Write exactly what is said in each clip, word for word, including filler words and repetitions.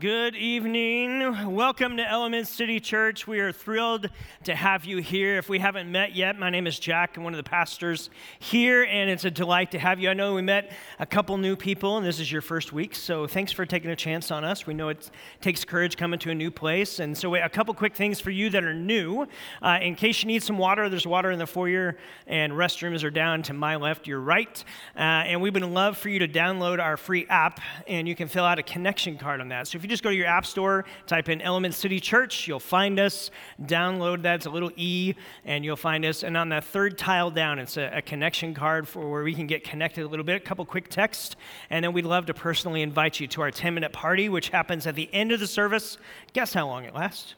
Good evening. Welcome to Element City Church. We are thrilled to have you here. If we haven't met yet, my name is Jack. I'm one of the pastors here, and it's a delight to have you. I know we met a couple new people, and this is your first week, so thanks for taking a chance on us. We know it takes courage coming to a new place, and so a couple quick things for you that are new. Uh, in case you need some water, there's water in the foyer, and restrooms are down to my left, your right, uh, and we would love for you to download our free app, and you can fill out a connection card on that. So if you just go to your app store, type in Element City Church, you'll find us, download that, it's a little E, and you'll find us. And on the third tile down, it's a, a connection card for where we can get connected a little bit, a couple quick texts, and then we'd love to personally invite you to our ten-minute party, which happens at the end of the service. Guess how long it lasts?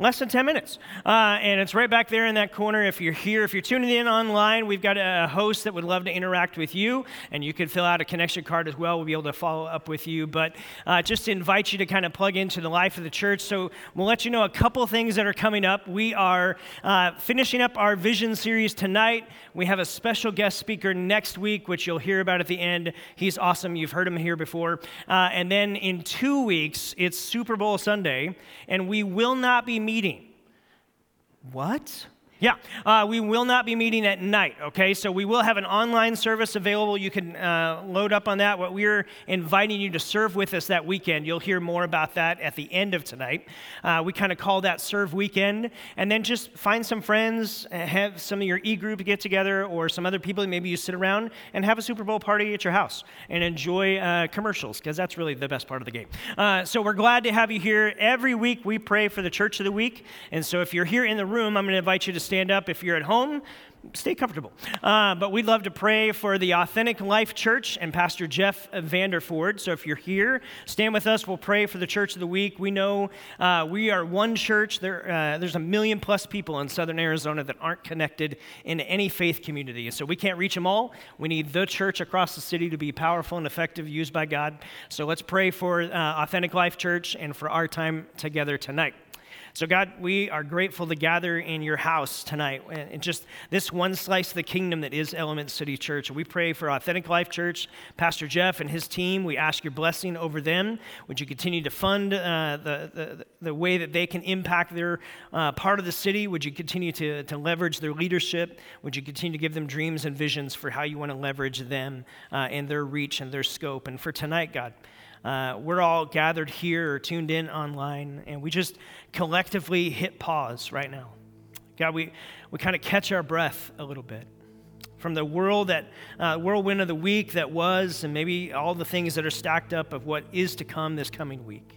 Less than ten minutes. Uh, and it's right back there in that corner. If you're here, if you're tuning in online, we've got a host that would love to interact with you, and you can fill out a connection card as well. We'll be able to follow up with you. But uh, just to invite you to kind of plug into the life of the church. So we'll let you know a couple things that are coming up. We are uh, finishing up our vision series tonight. We have a special guest speaker next week, which you'll hear about at the end. He's awesome. You've heard him here before. Uh, and then in two weeks, it's Super Bowl Sunday, and we will not be meeting. What? Yeah, uh, we will not be meeting at night, okay? So we will have an online service available. You can uh, load up on that. What we're inviting you to serve with us that weekend. You'll hear more about that at the end of tonight. Uh, we kind of call that Serve Weekend. And then just find some friends, have some of your e-group get together or some other people that maybe you sit around and have a Super Bowl party at your house and enjoy uh, commercials because that's really the best part of the game. Uh, so we're glad to have you here. Every week we pray for the church of the week. And so if you're here in the room, I'm going to invite you to stand up. If you're at home, stay comfortable. Uh, but we'd love to pray for the Authentic Life Church and Pastor Jeff Vanderford. So if you're here, stand with us. We'll pray for the Church of the Week. We know uh, we are one church. There, uh, there's a million plus people in southern Arizona that aren't connected in any faith community. So we can't reach them all. We need the church across the city to be powerful and effective, used by God. So let's pray for uh, Authentic Life Church and for our time together tonight. So God, we are grateful to gather in your house tonight, and just this one slice of the kingdom that is Element City Church. We pray for Authentic Life Church, Pastor Jeff and his team. We ask your blessing over them. Would you continue to fund uh, the, the the way that they can impact their uh, part of the city? Would you continue to, to leverage their leadership? Would you continue to give them dreams and visions for how you want to leverage them uh, and their reach and their scope? And for tonight, God, Uh, we're all gathered here or tuned in online, and we just collectively hit pause right now. God, we, we kind of catch our breath a little bit from the world that uh, whirlwind of the week that was, and maybe all the things that are stacked up of what is to come this coming week.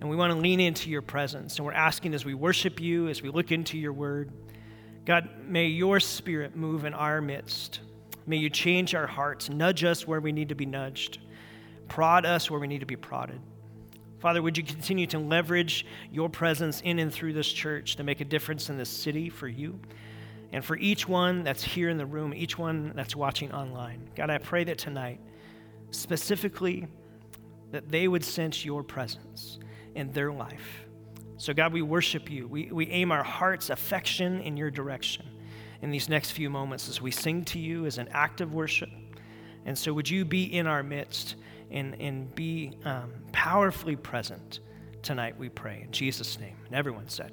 And we want to lean into your presence, and we're asking as we worship you, as we look into your word, God, may your spirit move in our midst. May you change our hearts, nudge us where we need to be nudged. Prod us where we need to be prodded. Father, would you continue to leverage your presence in and through this church to make a difference in this city for you and for each one that's here in the room, each one that's watching online. God, I pray that tonight, specifically, that they would sense your presence in their life. So God, we worship you. We, we aim our heart's affection in your direction in these next few moments as we sing to you as an act of worship. And so would you be in our midst And, and be um, powerfully present tonight, we pray. In Jesus' name. And everyone said.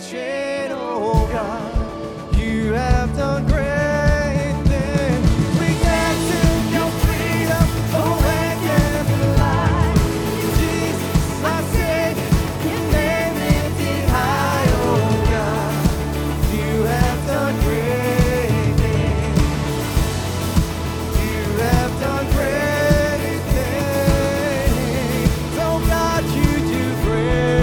kitchen, oh God, you have done great things. We dance in your freedom, oh, and every life. Jesus, I said, your name lifted high, oh God, you have done great things. You have done great things, oh God, you do great.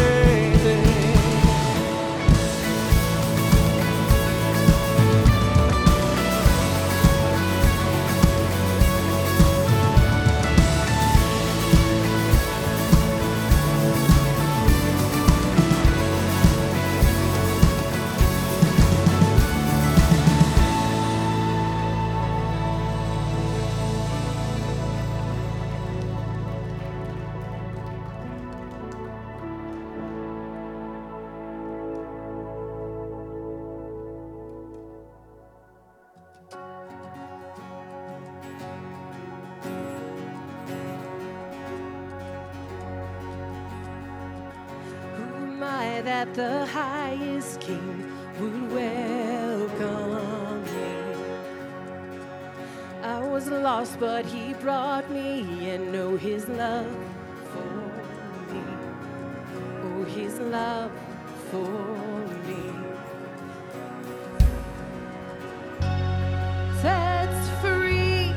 That the highest King would welcome me. I was lost, but he brought me, and know his love for me. Oh, his love for me. That's free,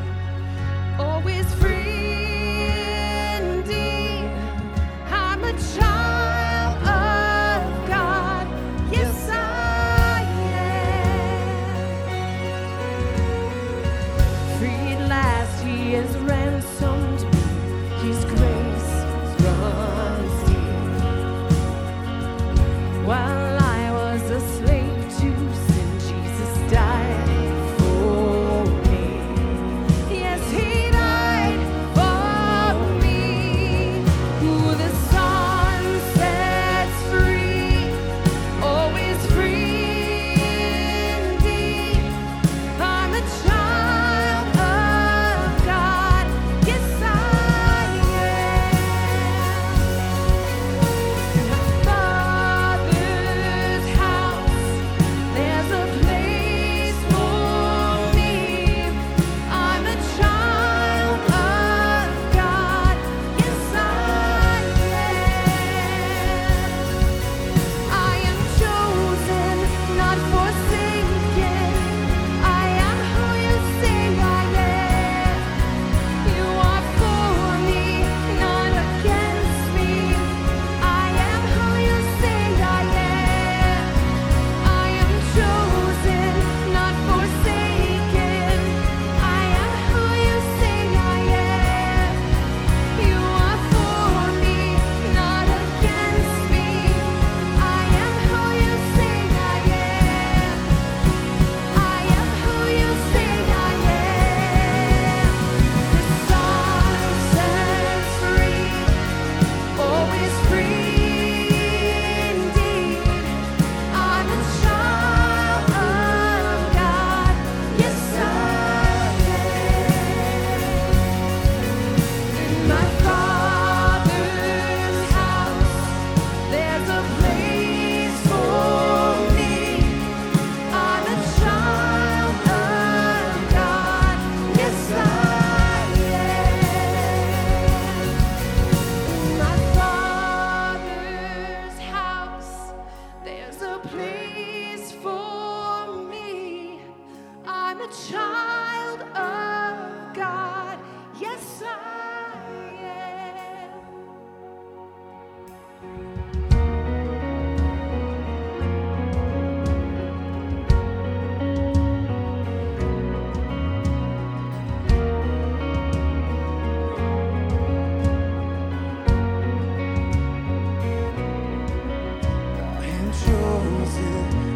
always free indeed. I'm a child.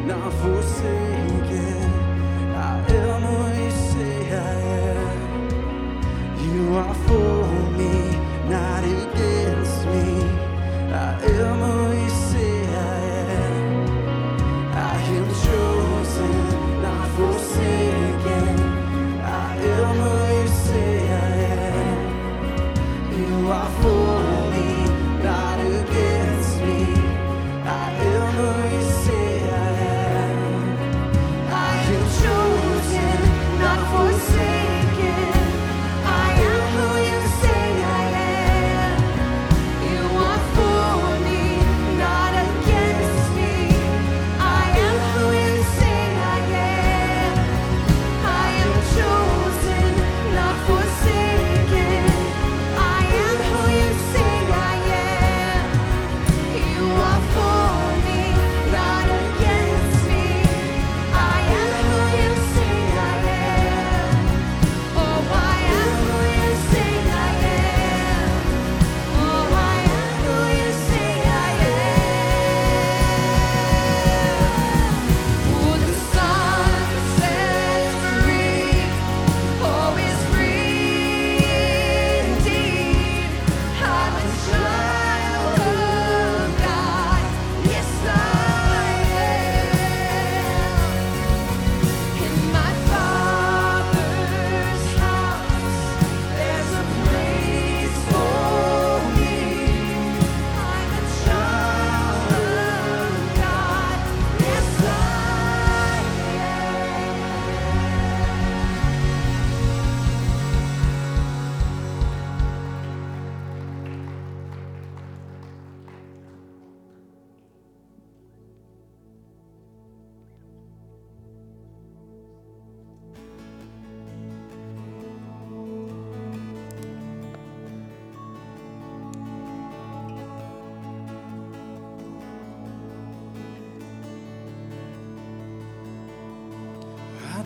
Not forsaken, I am a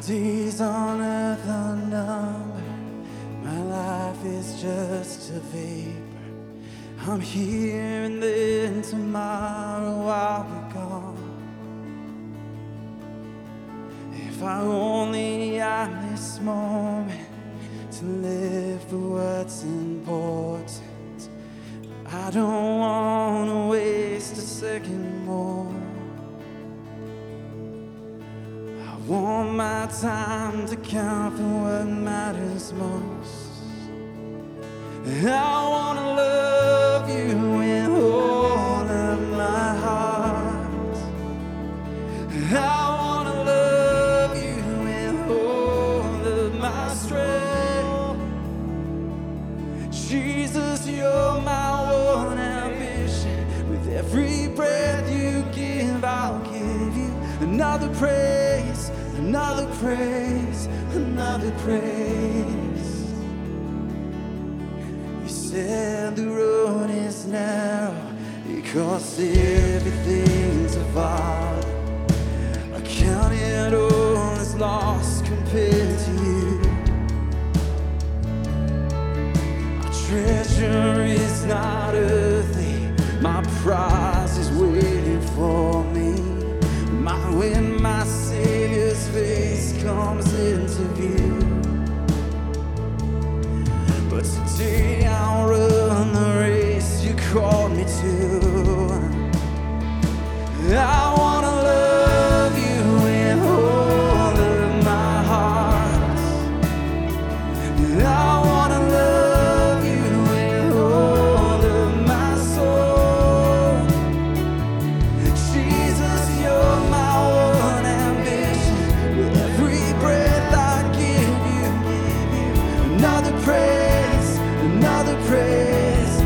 days on earth are numbered. My life is just a vapor. I'm here and then tomorrow I'll be gone. If I only had this moment to live for what's important, I don't want to waste a second more. Want my time to count for what matters most. I want to love you with all of my heart. I want to love you with all of my strength. Jesus, you're my one ambition. With every breath you give, I'll give you another praise. Another praise, another praise. You said the road is narrow because everything's a vow. I count it all as lost compared to you. My treasure is not earthly, my prize is waiting for me. My when my Savior's face comes into view. But today I'll run the race you called me to. I want to love you with all of my heart. I want to love you with all of my soul. Jesus, you're my praise, another praise.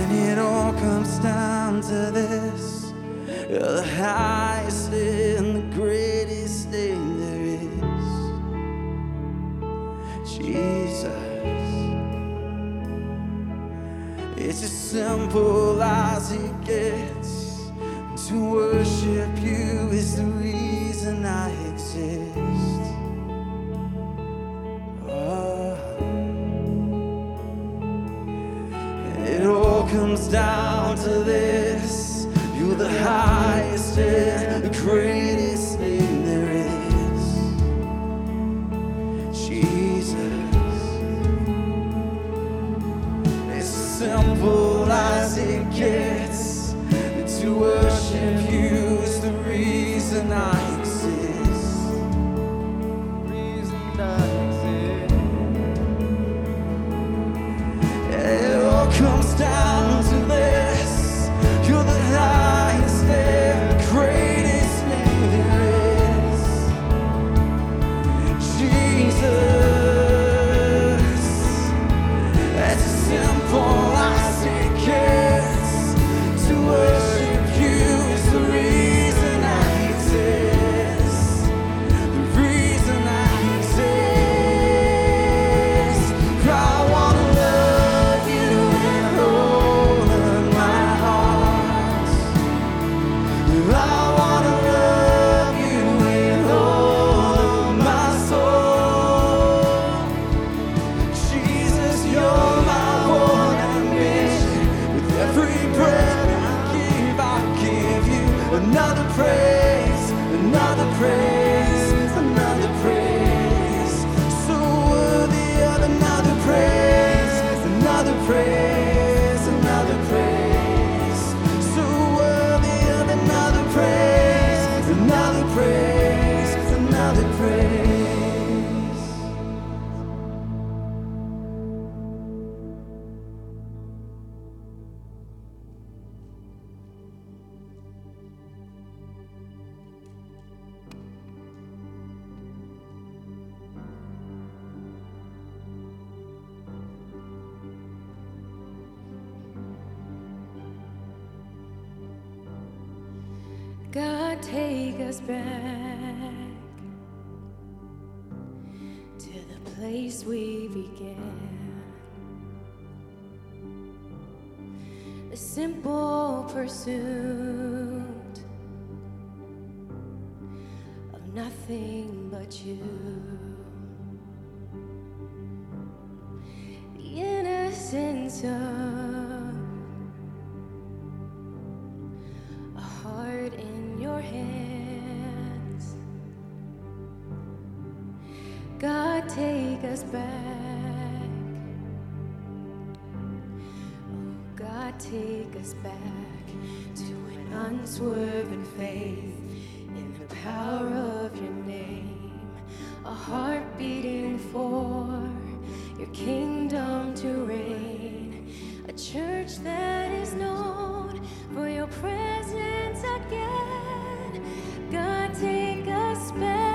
And it all comes down to this: you're the highest and the greatest thing there is, Jesus. It's as simple as it gets. To worship you is the reason I exist. Comes down to this: you're the highest and the greatest thing there is, Jesus. As simple as it gets, to worship you is the reason I exist. Reason I exist. It all comes down. God, take us back to the place we began. simple pursuit of nothing but you. The innocence of a heart in your hands. God, take us back. Take us back to an unswerving faith in the power of your name, a heart beating for your kingdom to reign, a church that is known for your presence again. God, take us back.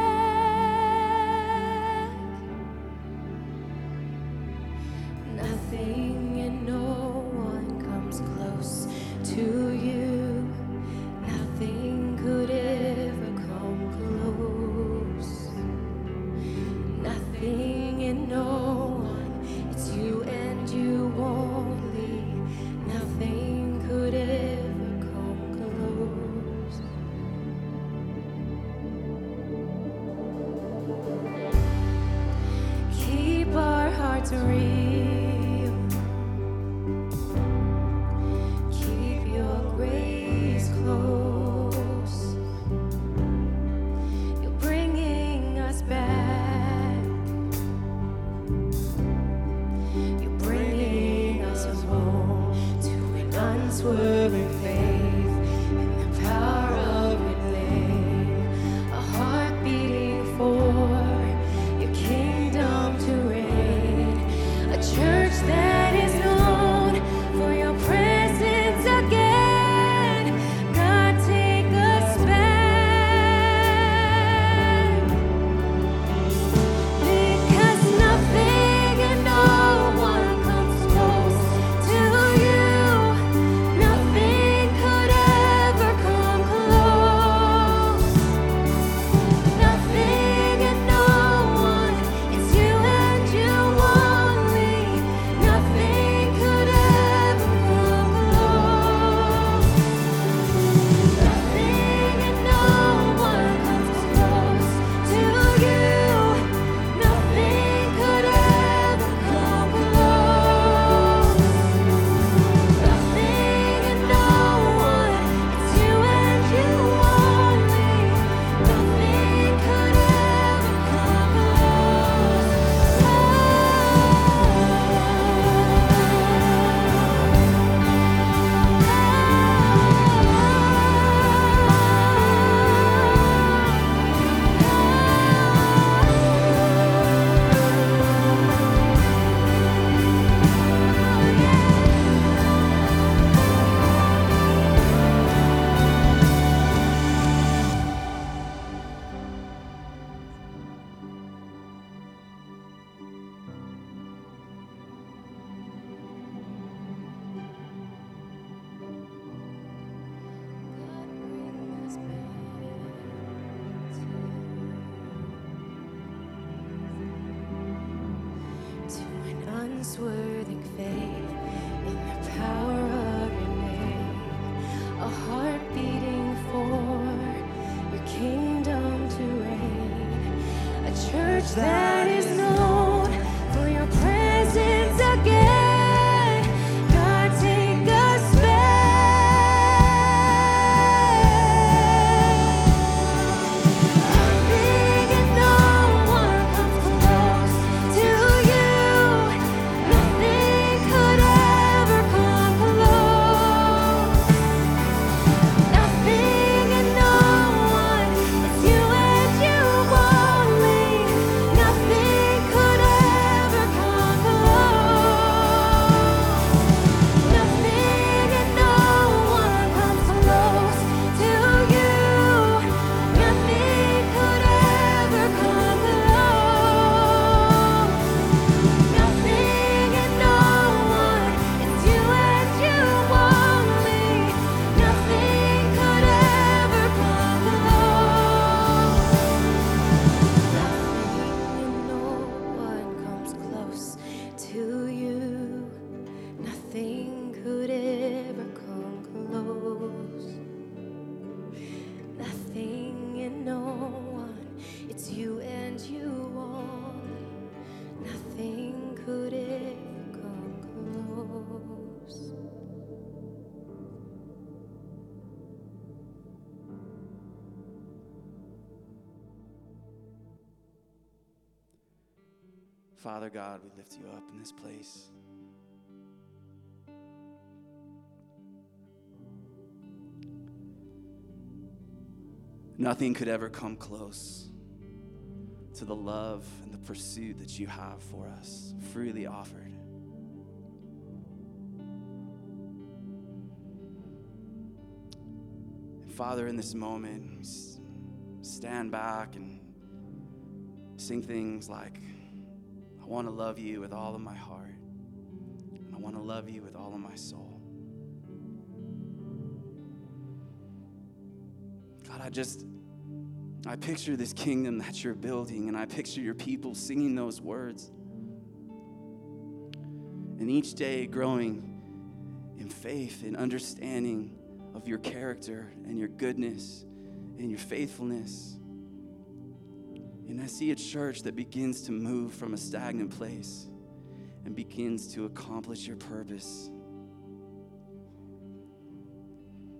Nothing and no close to you, nothing could ever come close, nothing and no one, it's you and you only, nothing could ever come close. Keep our hearts real. Could Father God, we lift you up in this place. Nothing could ever come close to the love and the pursuit that you have for us, freely offered. And Father, in this moment, we stand back and sing things like, I want to love you with all of my heart, and I want to love you with all of my soul. God, I just, I picture this kingdom that you're building, and I picture your people singing those words. And each day growing in faith and understanding of your character and your goodness and your faithfulness. And I see a church that begins to move from a stagnant place and begins to accomplish your purpose.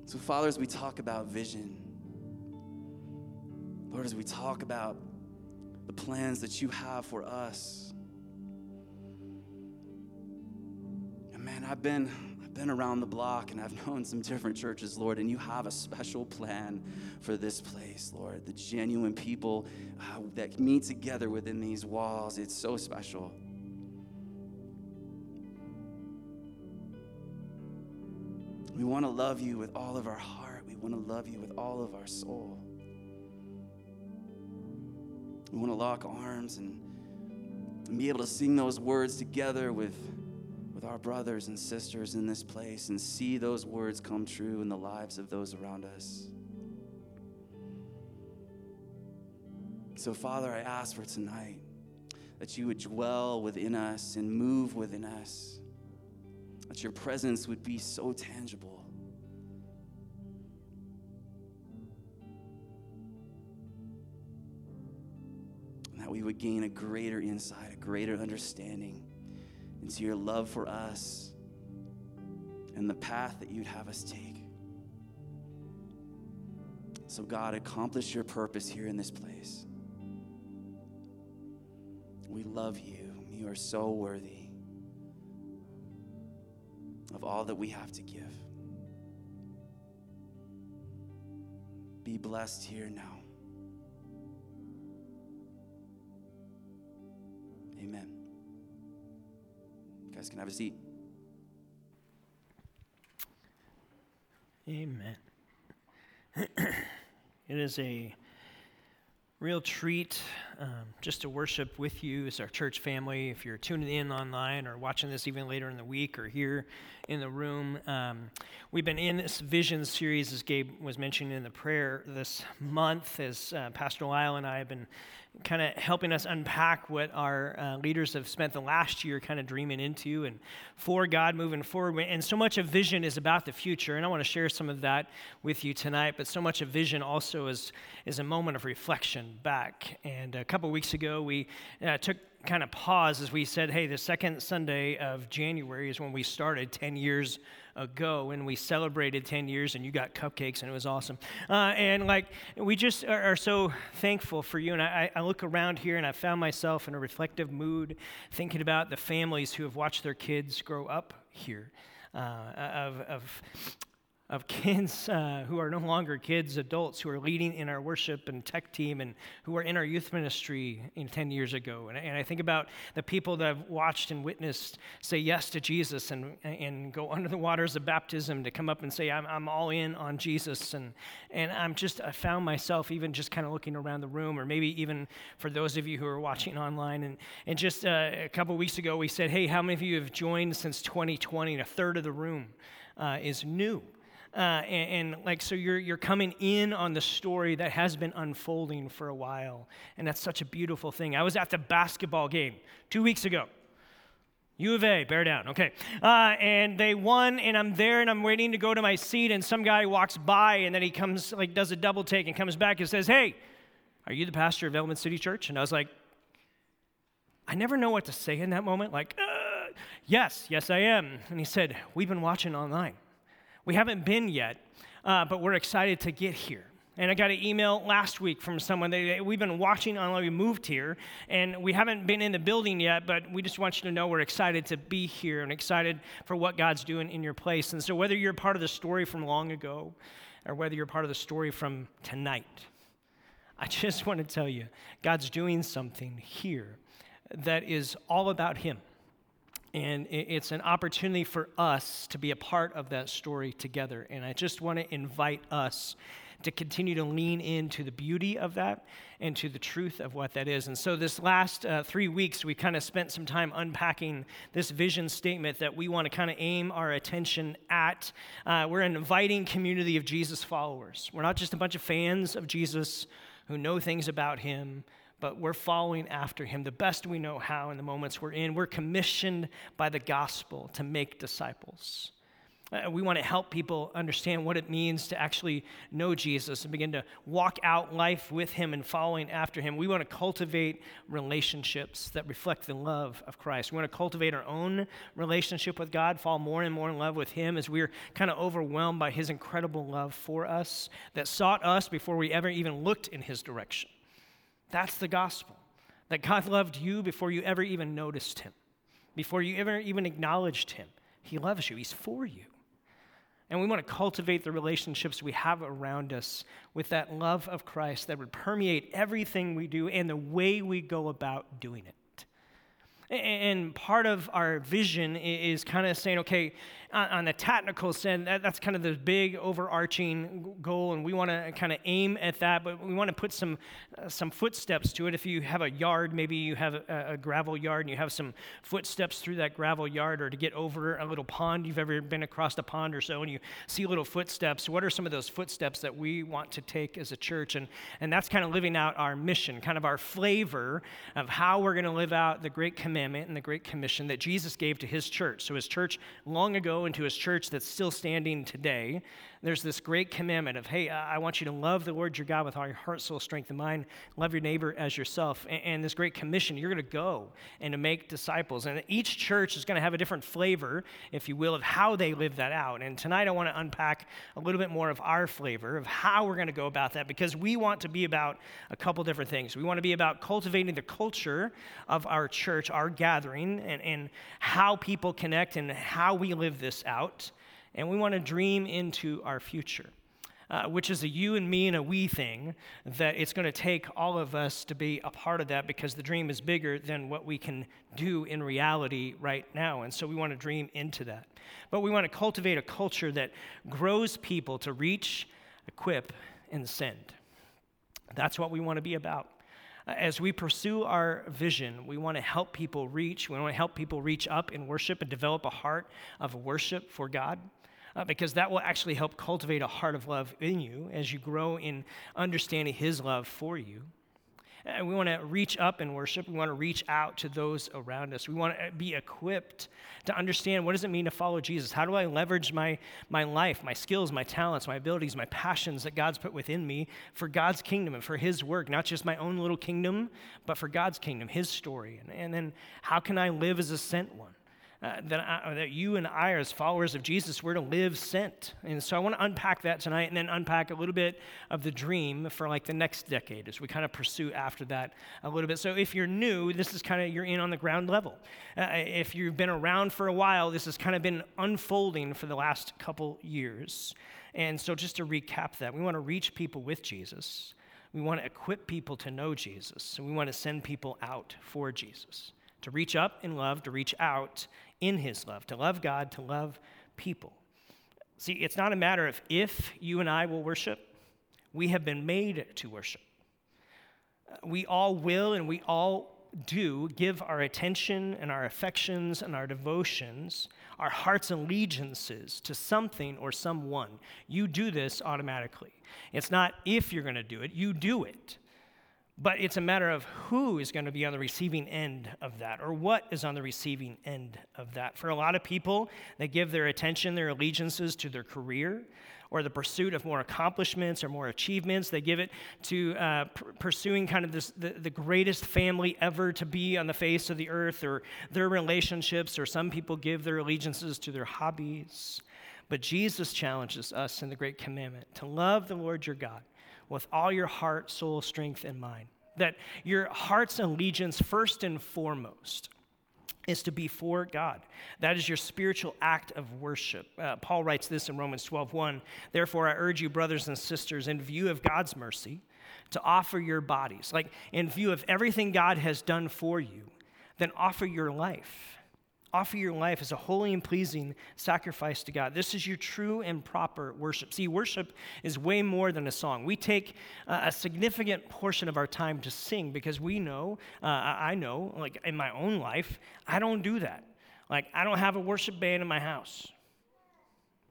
So, Father, as we talk about vision, Lord, as we talk about the plans that you have for us, and man, I've been, I've been around the block, and I've known some different churches, Lord, and you have a special plan for this place, Lord. The genuine people uh, that meet together within these walls, it's so special. We want to love you with all of our heart. We want to love you with all of our soul. We want to lock arms and, and be able to sing those words together with, with our brothers and sisters in this place and see those words come true in the lives of those around us. So, Father, I ask for tonight that you would dwell within us and move within us, that your presence would be so tangible. That we would gain a greater insight, a greater understanding into your love for us and the path that you'd have us take. So God, accomplish your purpose here in this place. We love you. You are so worthy of all that we have to give. Be blessed here now. Amen. You guys can have a seat. Amen. It is a real treat um, just to worship with you as our church family. If you're tuning in online or watching this even later in the week or here in the room, um, we've been in this vision series, as Gabe was mentioning in the prayer this month, as uh, Pastor Lyle and I have been kind of helping us unpack what our uh, leaders have spent the last year kind of dreaming into and for God moving forward. And so much of vision is about the future, and I want to share some of that with you tonight, but so much of vision also is, is a moment of reflection back. And a couple weeks ago, we uh, took kind of pause as we said, hey, the second Sunday of January is when we started ten years ago, and we celebrated ten years, and you got cupcakes, and it was awesome. Uh, and, like, we just are, are so thankful for you, and I, I look around here, and I found myself in a reflective mood thinking about the families who have watched their kids grow up here, uh, of of... of kids uh, who are no longer kids, adults who are leading in our worship and tech team and who are in our youth ministry in ten years ago. And, and I think about the people that I've watched and witnessed say yes to Jesus and and go under the waters of baptism to come up and say, I'm, I'm all in on Jesus. And and I'm just, I found myself even just kind of looking around the room, or maybe even for those of you who are watching online. And, and just uh, a couple of weeks ago, we said, hey, how many of you have joined since twenty twenty? And a third of the room uh, is new. Uh, and, and like, so you're you're coming in on the story that has been unfolding for a while, and that's such a beautiful thing. I was at the basketball game two weeks ago. U of A, bear down, okay. Uh, and they won, and I'm there, and I'm waiting to go to my seat, and some guy walks by, and then he comes, like, does a double take and comes back and says, hey, are you the pastor of Element City Church? And I was like, I never know what to say in that moment. Like, uh, yes, yes, I am. And he said, we've been watching online. We haven't been yet, uh, but we're excited to get here. And I got an email last week from someone. They, we've been watching online. We moved here, and we haven't been in the building yet, but we just want you to know we're excited to be here and excited for what God's doing in your place. And so whether you're part of the story from long ago or whether you're part of the story from tonight, I just want to tell you, God's doing something here that is all about Him. And it's an opportunity for us to be a part of that story together. And I just want to invite us to continue to lean into the beauty of that and to the truth of what that is. And so this last uh, three weeks, we kind of spent some time unpacking this vision statement that we want to kind of aim our attention at. Uh, we're an inviting community of Jesus followers. We're not just a bunch of fans of Jesus who know things about Him, but we're following after Him the best we know how in the moments we're in. We're commissioned by the gospel to make disciples. Uh, we want to help people understand what it means to actually know Jesus and begin to walk out life with Him and following after Him. We want to cultivate relationships that reflect the love of Christ. We want to cultivate our own relationship with God, fall more and more in love with Him as we're kind of overwhelmed by His incredible love for us that sought us before we ever even looked in His direction. That's the gospel, that God loved you before you ever even noticed Him, before you ever even acknowledged Him. He loves you. He's for you. And we want to cultivate the relationships we have around us with that love of Christ that would permeate everything we do and the way we go about doing it. And part of our vision is kind of saying, okay, on the technical side, that's kind of the big overarching goal, and we want to kind of aim at that, but we want to put some uh, some footsteps to it. If you have a yard, maybe you have a, a gravel yard, and you have some footsteps through that gravel yard, or to get over a little pond, you've ever been across a pond or so, and you see little footsteps. What are some of those footsteps that we want to take as a church? And, and that's kind of living out our mission, kind of our flavor of how we're going to live out the Great Commandment and the Great Commission that Jesus gave to His church. So His church long ago and to His church that's still standing today, there's this great commandment of, hey, I want you to love the Lord your God with all your heart, soul, strength, and mind. Love your neighbor as yourself. And, and this Great Commission, you're going to go and to make disciples. And each church is going to have a different flavor, if you will, of how they live that out. And tonight I want to unpack a little bit more of our flavor of how we're going to go about that, because we want to be about a couple different things. We want to be about cultivating the culture of our church, our gathering, and, and how people connect and how we live this out. And we want to dream into our future, uh, which is a you and me and a we thing, that it's going to take all of us to be a part of that, because the dream is bigger than what we can do in reality right now. And so we want to dream into that. But we want to cultivate a culture that grows people to reach, equip, and send. That's what we want to be about. As we pursue our vision, we want to help people reach. We want to help people reach up in worship and develop a heart of worship for God, uh, because that will actually help cultivate a heart of love in you as you grow in understanding His love for you. And we want to reach up in worship. We want to reach out to those around us. We want to be equipped to understand, what does it mean to follow Jesus? How do I leverage my, my life, my skills, my talents, my abilities, my passions that God's put within me for God's kingdom and for His work, not just my own little kingdom, but for God's kingdom, His story. And, and then how can I live as a sent one? Uh, that, I, that you and I, as followers of Jesus, we're to live sent. And so I want to unpack that tonight, and then unpack a little bit of the dream for like the next decade as we kind of pursue after that a little bit. So if you're new, this is kind of, you're in on the ground level. Uh, if you've been around for a while, this has kind of been unfolding for the last couple years. And so just to recap that, we want to reach people with Jesus. We want to equip people to know Jesus. And we want to send people out for Jesus, to reach up in love, to reach out in His love, to love God, to love people. See, it's not a matter of if you and I will worship. We have been made to worship. We all will and we all do give our attention and our affections and our devotions, our heart's allegiances to something or someone. You do this automatically. It's not if you're going to do it, you do it. But it's a matter of who is going to be on the receiving end of that, or what is on the receiving end of that. For a lot of people, they give their attention, their allegiances to their career, or the pursuit of more accomplishments or more achievements. They give it to uh, p- pursuing kind of this, the, the greatest family ever to be on the face of the earth, or their relationships, or some people give their allegiances to their hobbies. But Jesus challenges us in the Great Commandment to love the Lord your God with all your heart, soul, strength, and mind. That your heart's allegiance, first and foremost, is to be for God. That is your spiritual act of worship. Uh, Paul writes this in Romans twelve one, "Therefore I urge you, brothers and sisters, in view of God's mercy, to offer your bodies." Like, in view of everything God has done for you, then offer your life. Offer your life as a holy and pleasing sacrifice to God. This is your true and proper worship. See, worship is way more than a song. We take uh, a significant portion of our time to sing because we know, uh, I know, like in my own life, I don't do that. Like, I don't have a worship band in my house.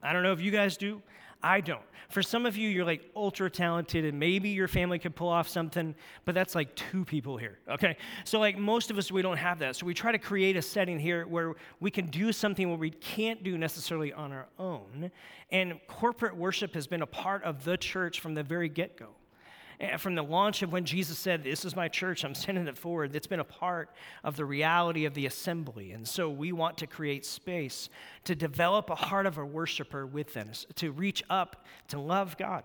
I don't know if you guys do. I don't. For some of you, you're like ultra talented and maybe your family could pull off something, but that's like two people here, okay? So like most of us, we don't have that. So we try to create a setting here where we can do something what we can't do necessarily on our own. And corporate worship has been a part of the church from the very get-go. From the launch of when Jesus said, "This is my church, I'm sending it forward," that's been a part of the reality of the assembly. And so we want to create space to develop a heart of a worshiper within us, to reach up, to love God,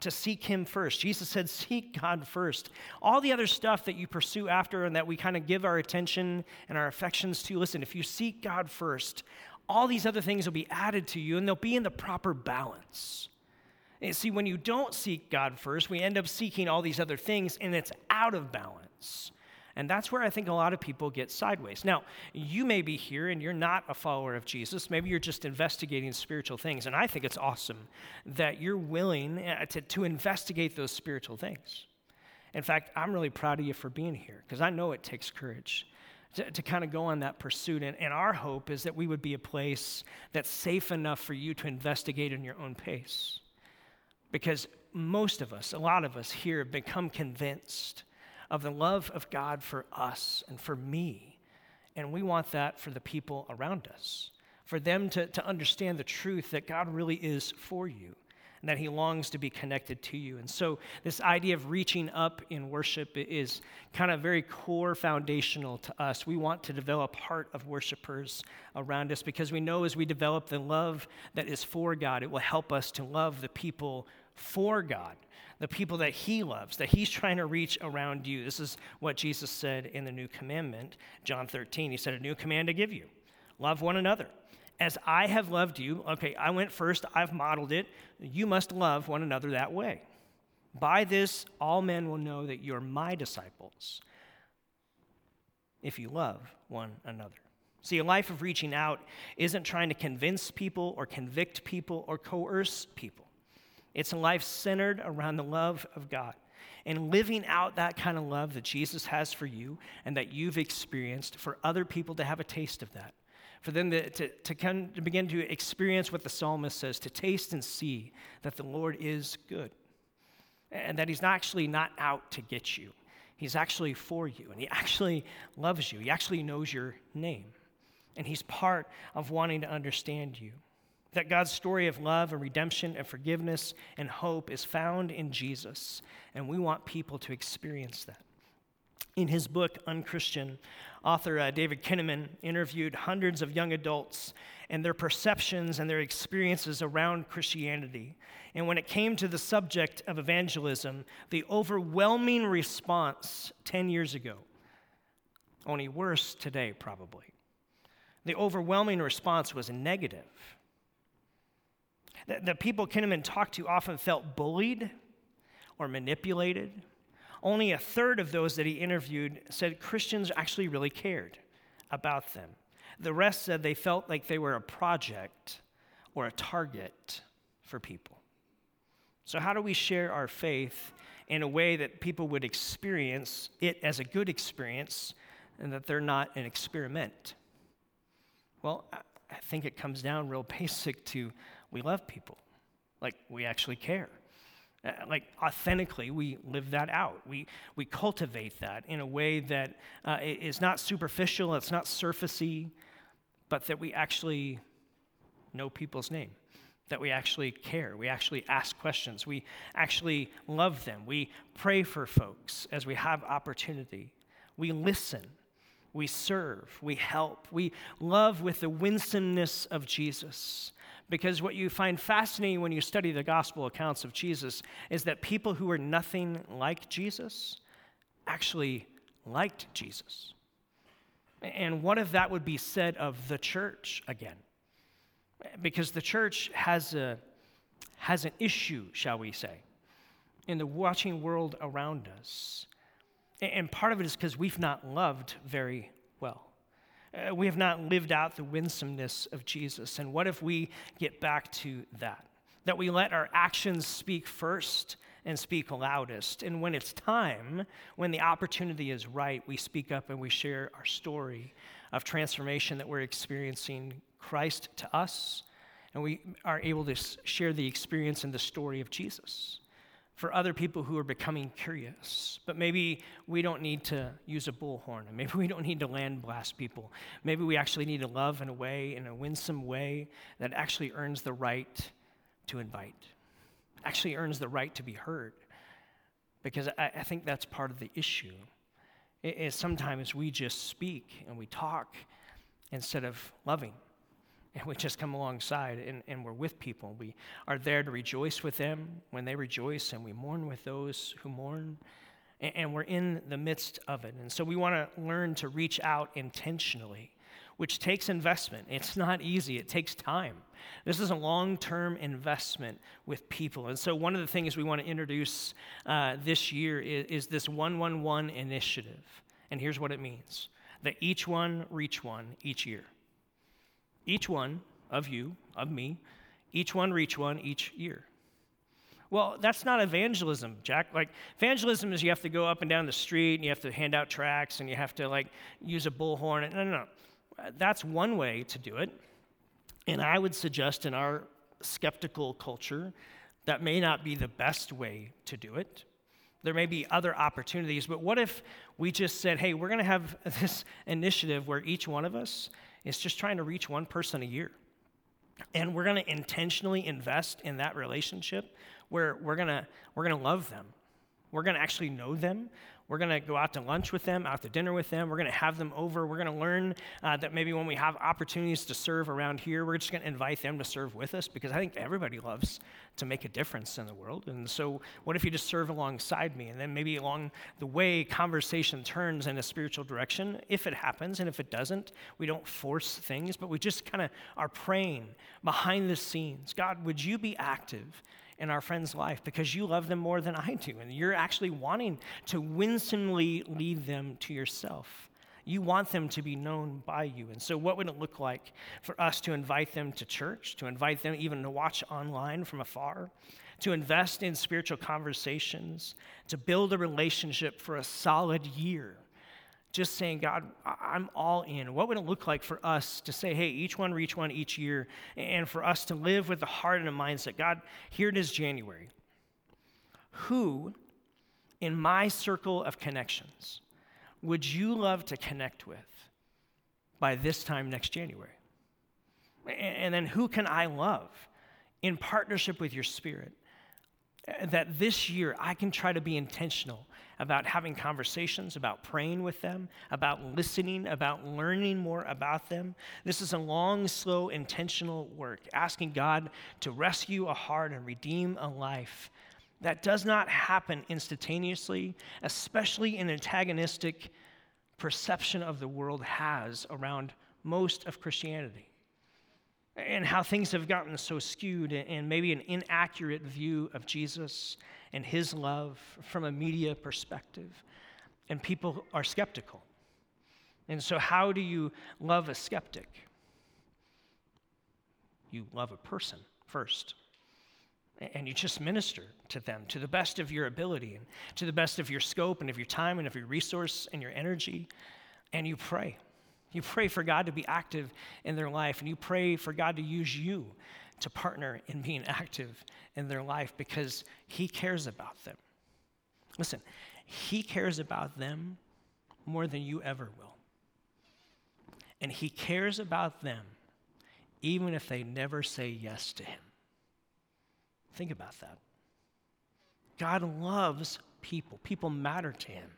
to seek him first. Jesus said, seek God first. All the other stuff that you pursue after and that we kind of give our attention and our affections to, listen, if you seek God first, all these other things will be added to you and they'll be in the proper balance. And see, when you don't seek God first, we end up seeking all these other things, and it's out of balance. And that's where I think a lot of people get sideways. Now, you may be here, and you're not a follower of Jesus. Maybe you're just investigating spiritual things, and I think it's awesome that you're willing to, to investigate those spiritual things. In fact, I'm really proud of you for being here, because I know it takes courage To, to kind of go on that pursuit. And, and our hope is that we would be a place that's safe enough for you to investigate in your own pace. Because most of us, a lot of us here, have become convinced of the love of God for us and for me. And we want that for the people around us, for them to, to understand the truth that God really is for you and that he longs to be connected to you. And so this idea of reaching up in worship is kind of very core foundational to us. We want to develop heart of worshipers around us because we know as we develop the love that is for God, it will help us to love the people for God, the people that he loves, that he's trying to reach around you. This is what Jesus said in the new commandment, John thirteen. He said, "A new command I give you, love one another. As I have loved you," okay, I went first, I've modeled it, "you must love one another that way. By this, all men will know that you're my disciples, if you love one another." See, a life of reaching out isn't trying to convince people or convict people or coerce people. It's a life centered around the love of God and living out that kind of love that Jesus has for you and that you've experienced for other people to have a taste of that. For them to, to, to, come, to begin to experience what the psalmist says, to taste and see that the Lord is good and that he's actually not out to get you. He's actually for you, and he actually loves you. He actually knows your name, and he's part of wanting to understand you. That God's story of love and redemption and forgiveness and hope is found in Jesus, and we want people to experience that. In his book, Unchristian, author uh, David Kinnaman interviewed hundreds of young adults and their perceptions and their experiences around Christianity. And when it came to the subject of evangelism, the overwhelming response ten years ago, only worse today probably, the overwhelming response was negative. The, the people Kinnaman talked to often felt bullied or manipulated. Only a third of those that he interviewed said Christians actually really cared about them. The rest said they felt like they were a project or a target for people. So how do we share our faith in a way that people would experience it as a good experience and that they're not an experiment? Well, I think it comes down real basic to we love people, like we actually care. Uh, like authentically, we live that out. We we cultivate that in a way that uh, is not superficial, it's not surfacey, but that we actually know people's name, that we actually care, we actually ask questions, we actually love them, we pray for folks as we have opportunity, we listen, we serve, we help, we love with the winsomeness of Jesus. Because what you find fascinating when you study the gospel accounts of Jesus is that people who were nothing like Jesus actually liked Jesus. And what if that would be said of the church again? Because the church has a has an issue, shall we say, in the watching world around us. And part of it is because we've not loved very well. Uh, we have not lived out the winsomeness of Jesus. And what if we get back to that? That we let our actions speak first and speak loudest. And when it's time, when the opportunity is right, we speak up and we share our story of transformation that we're experiencing Christ to us. And we are able to share the experience and the story of Jesus for other people who are becoming curious. But maybe we don't need to use a bullhorn, and maybe we don't need to land blast people. Maybe we actually need to love in a way, in a winsome way, that actually earns the right to invite, actually earns the right to be heard. Because I, I think that's part of the issue, is sometimes we just speak and we talk instead of loving. And we just come alongside, and, and we're with people. We are there to rejoice with them when they rejoice, and we mourn with those who mourn, and, and we're in the midst of it. And so we want to learn to reach out intentionally, which takes investment. It's not easy. It takes time. This is a long-term investment with people. And so one of the things we want to introduce uh, this year is, is this one one one initiative. And here's what it means: that each one reach one each year. Each one of you, of me, each one reach one each year. Well, that's not evangelism, Jack. Like, evangelism is you have to go up and down the street, and you have to hand out tracts, and you have to, like, use a bullhorn. No, no, no. That's one way to do it. And I would suggest in our skeptical culture, that may not be the best way to do it. There may be other opportunities, but what if we just said, hey, we're going to have this initiative where each one of us is just trying to reach one person a year. And we're going to intentionally invest in that relationship where we're going to we're going to love them. We're going to actually know them. We're going to go out to lunch with them, out to dinner with them. We're going to have them over. We're going to learn uh, that maybe when we have opportunities to serve around here, we're just going to invite them to serve with us, because I think everybody loves to make a difference in the world. And so what if you just serve alongside me? And then maybe along the way, conversation turns in a spiritual direction, if it happens. And if it doesn't, we don't force things, but we just kind of are praying behind the scenes. God, would you be active in our friend's life, because you love them more than I do, and you're actually wanting to winsomely lead them to yourself. You want them to be known by you. And so what would it look like for us to invite them to church, to invite them even to watch online from afar, to invest in spiritual conversations, to build a relationship for a solid year? Just saying, God, I'm all in. What would it look like for us to say, hey, each one reach one each year, and for us to live with the heart and a mindset, God, here it is January. Who in my circle of connections would you love to connect with by this time next January? And then who can I love in partnership with your Spirit, that this year I can try to be intentional about having conversations, about praying with them, about listening, about learning more about them? This is a long, slow, intentional work, asking God to rescue a heart and redeem a life. That does not happen instantaneously, especially an antagonistic perception of the world has around most of Christianity, and how things have gotten so skewed, and maybe an inaccurate view of Jesus and his love from a media perspective, and people are skeptical. And so how do you love a skeptic? You love a person first, and you just minister to them to the best of your ability, and to the best of your scope, and of your time, and of your resource, and your energy, and you pray. You pray for God to be active in their life, and you pray for God to use you to partner in being active in their life, because he cares about them. Listen, he cares about them more than you ever will. And he cares about them even if they never say yes to him. Think about that. God loves people. People matter to him.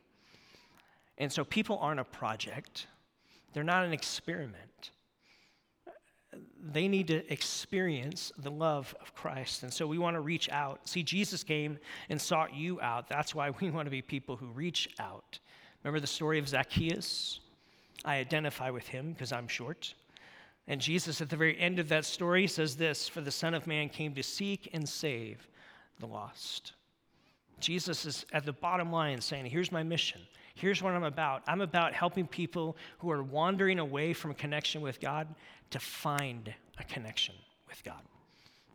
And so people aren't a project. They're not an experiment. they need to experience the love of Christ. And so we want to reach out. See, Jesus came and sought you out. That's why we want to be people who reach out. Remember the story of Zacchaeus? I identify with him because I'm short. And Jesus, at the very end of that story, says this, "For the Son of Man came to seek and save the lost." Jesus is at the bottom line saying, here's my mission. Here's what I'm about. I'm about helping people who are wandering away from connection with God to find a connection with God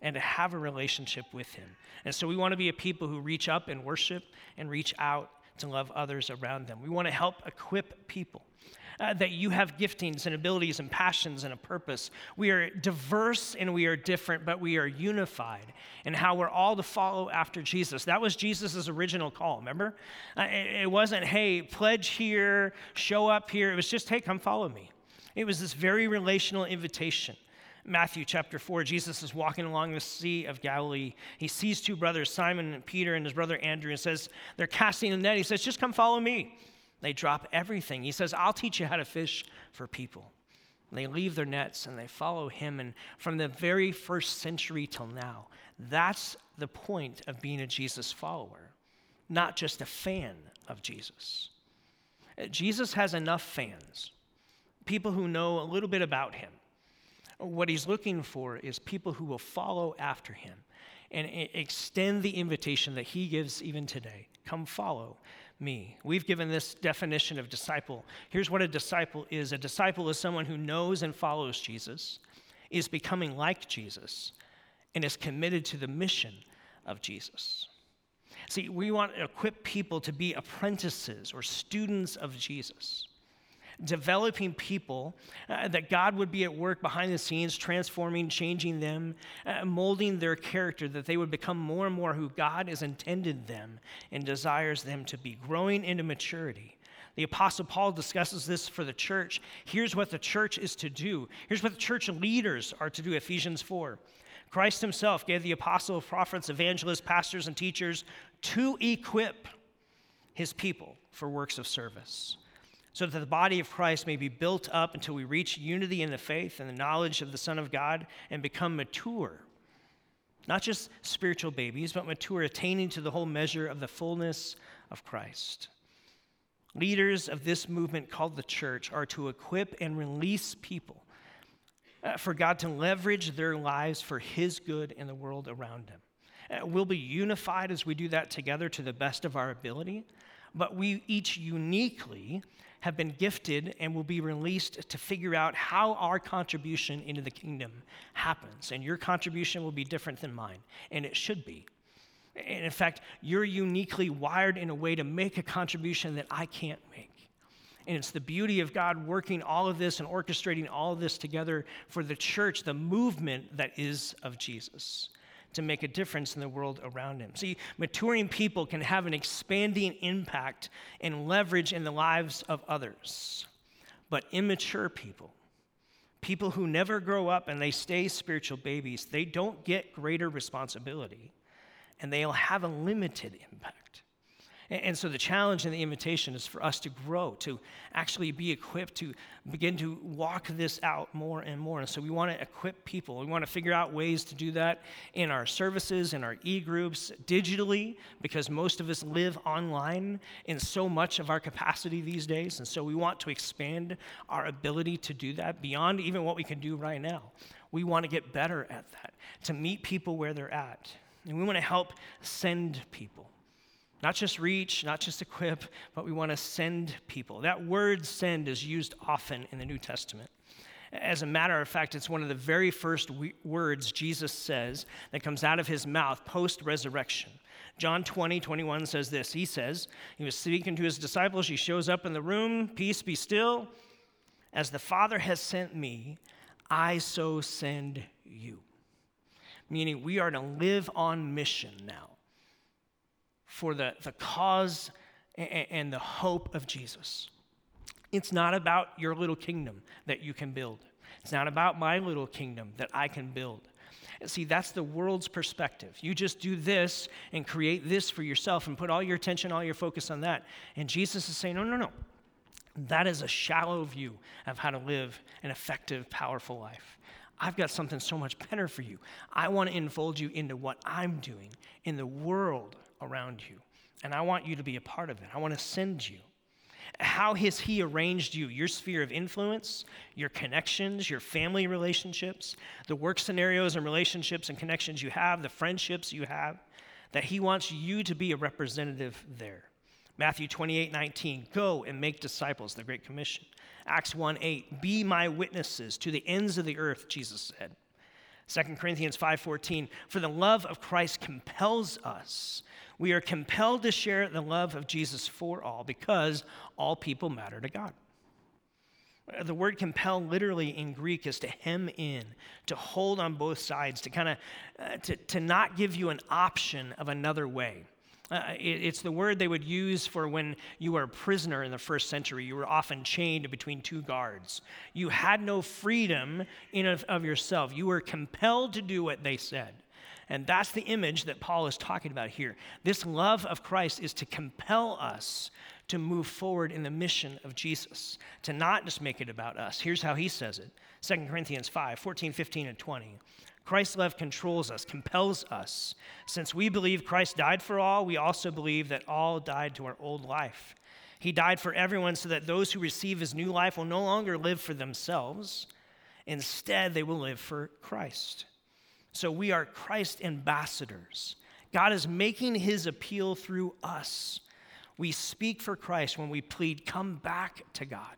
and to have a relationship with him. And so we want to be a people who reach up and worship and reach out to love others around them. We want to help equip people. Uh, that you have giftings and abilities and passions and a purpose. We are diverse and we are different, but we are unified in how we're all to follow after Jesus. That was Jesus' original call, remember? Uh, it, it wasn't, hey, pledge here, show up here. It was just, hey, come follow me. It was this very relational invitation. Matthew chapter four, Jesus is walking along the Sea of Galilee. He sees two brothers, Simon and Peter and his brother Andrew, and says, they're casting a net. He says, just come follow me. They drop everything. He says, I'll teach you how to fish for people. And they leave their nets and they follow him. And from the very first century till now, that's the point of being a Jesus follower, not just a fan of Jesus. Jesus has enough fans, people who know a little bit about him. What he's looking for is people who will follow after him and extend the invitation that he gives even today. Come follow me. We've given this definition of disciple. Here's what a disciple is. A disciple is someone who knows and follows Jesus, is becoming like Jesus, and is committed to the mission of Jesus. See, we want to equip people to be apprentices or students of Jesus, developing people uh, that God would be at work behind the scenes, transforming, changing them, uh, molding their character, that they would become more and more who God has intended them and desires them to be, growing into maturity. The Apostle Paul discusses this for the church. Here's what the church is to do. Here's what the church leaders are to do, Ephesians four. Christ himself gave the apostles, prophets, evangelists, pastors, and teachers to equip his people for works of service, so that the body of Christ may be built up until we reach unity in the faith and the knowledge of the Son of God and become mature. Not just spiritual babies, but mature, attaining to the whole measure of the fullness of Christ. Leaders of this movement called the church are to equip and release people for God to leverage their lives for his good in the world around them. We'll be unified as we do that together to the best of our ability, but we each uniquely have been gifted and will be released to figure out how our contribution into the kingdom happens. And your contribution will be different than mine, and it should be. And in fact, you're uniquely wired in a way to make a contribution that I can't make. And it's the beauty of God working all of this and orchestrating all of this together for the church, the movement that is of Jesus, to make a difference in the world around him. See, maturing people can have an expanding impact and leverage in the lives of others. But immature people, people who never grow up and they stay spiritual babies, they don't get greater responsibility, and they'll have a limited impact. And so the challenge and the invitation is for us to grow, to actually be equipped, to begin to walk this out more and more. And so we want to equip people. We want to figure out ways to do that in our services, in our e-groups, digitally, because most of us live online in so much of our capacity these days. And so we want to expand our ability to do that beyond even what we can do right now. We want to get better at that, to meet people where they're at. And we want to help send people. Not just reach, not just equip, but we want to send people. That word send is used often in the New Testament. As a matter of fact, it's one of the very first we- words Jesus says that comes out of his mouth post-resurrection. John twenty, twenty-one says this. He says, he was speaking to his disciples. He shows up in the room. Peace be still. As the Father has sent me, I so send you. Meaning we are to live on mission now, for the, the cause and, and the hope of Jesus. It's not about your little kingdom that you can build. It's not about my little kingdom that I can build. And see, that's the world's perspective. You just do this and create this for yourself and put all your attention, all your focus on that. And Jesus is saying, no, no, no. That is a shallow view of how to live an effective, powerful life. I've got something so much better for you. I want to enfold you into what I'm doing in the world around you, and I want you to be a part of it. I want to send you. How has he arranged you, your sphere of influence, your connections, your family relationships, the work scenarios and relationships and connections you have, the friendships you have, that he wants you to be a representative there. Matthew twenty-eight nineteen, go and make disciples, the Great Commission. Acts one eight, be my witnesses to the ends of the earth, Jesus said. Second Corinthians five fourteen, for the love of Christ compels us. We are compelled to share the love of Jesus for all because all people matter to God. The word compel literally in Greek is to hem in, to hold on both sides, to kind of, uh, to, to not give you an option of another way. Uh, it, it's the word they would use for when you were a prisoner in the first century. You were often chained between two guards. You had no freedom in of, of yourself. You were compelled to do what they said. And that's the image that Paul is talking about here. This love of Christ is to compel us to move forward in the mission of Jesus, to not just make it about us. Here's how he says it. Second Corinthians five fourteen, fifteen, and twenty. Christ's love controls us, compels us. Since we believe Christ died for all, we also believe that all died to our old life. He died for everyone so that those who receive his new life will no longer live for themselves. Instead, they will live for Christ. So we are Christ ambassadors. God is making his appeal through us. We speak for Christ when we plead, come back to God.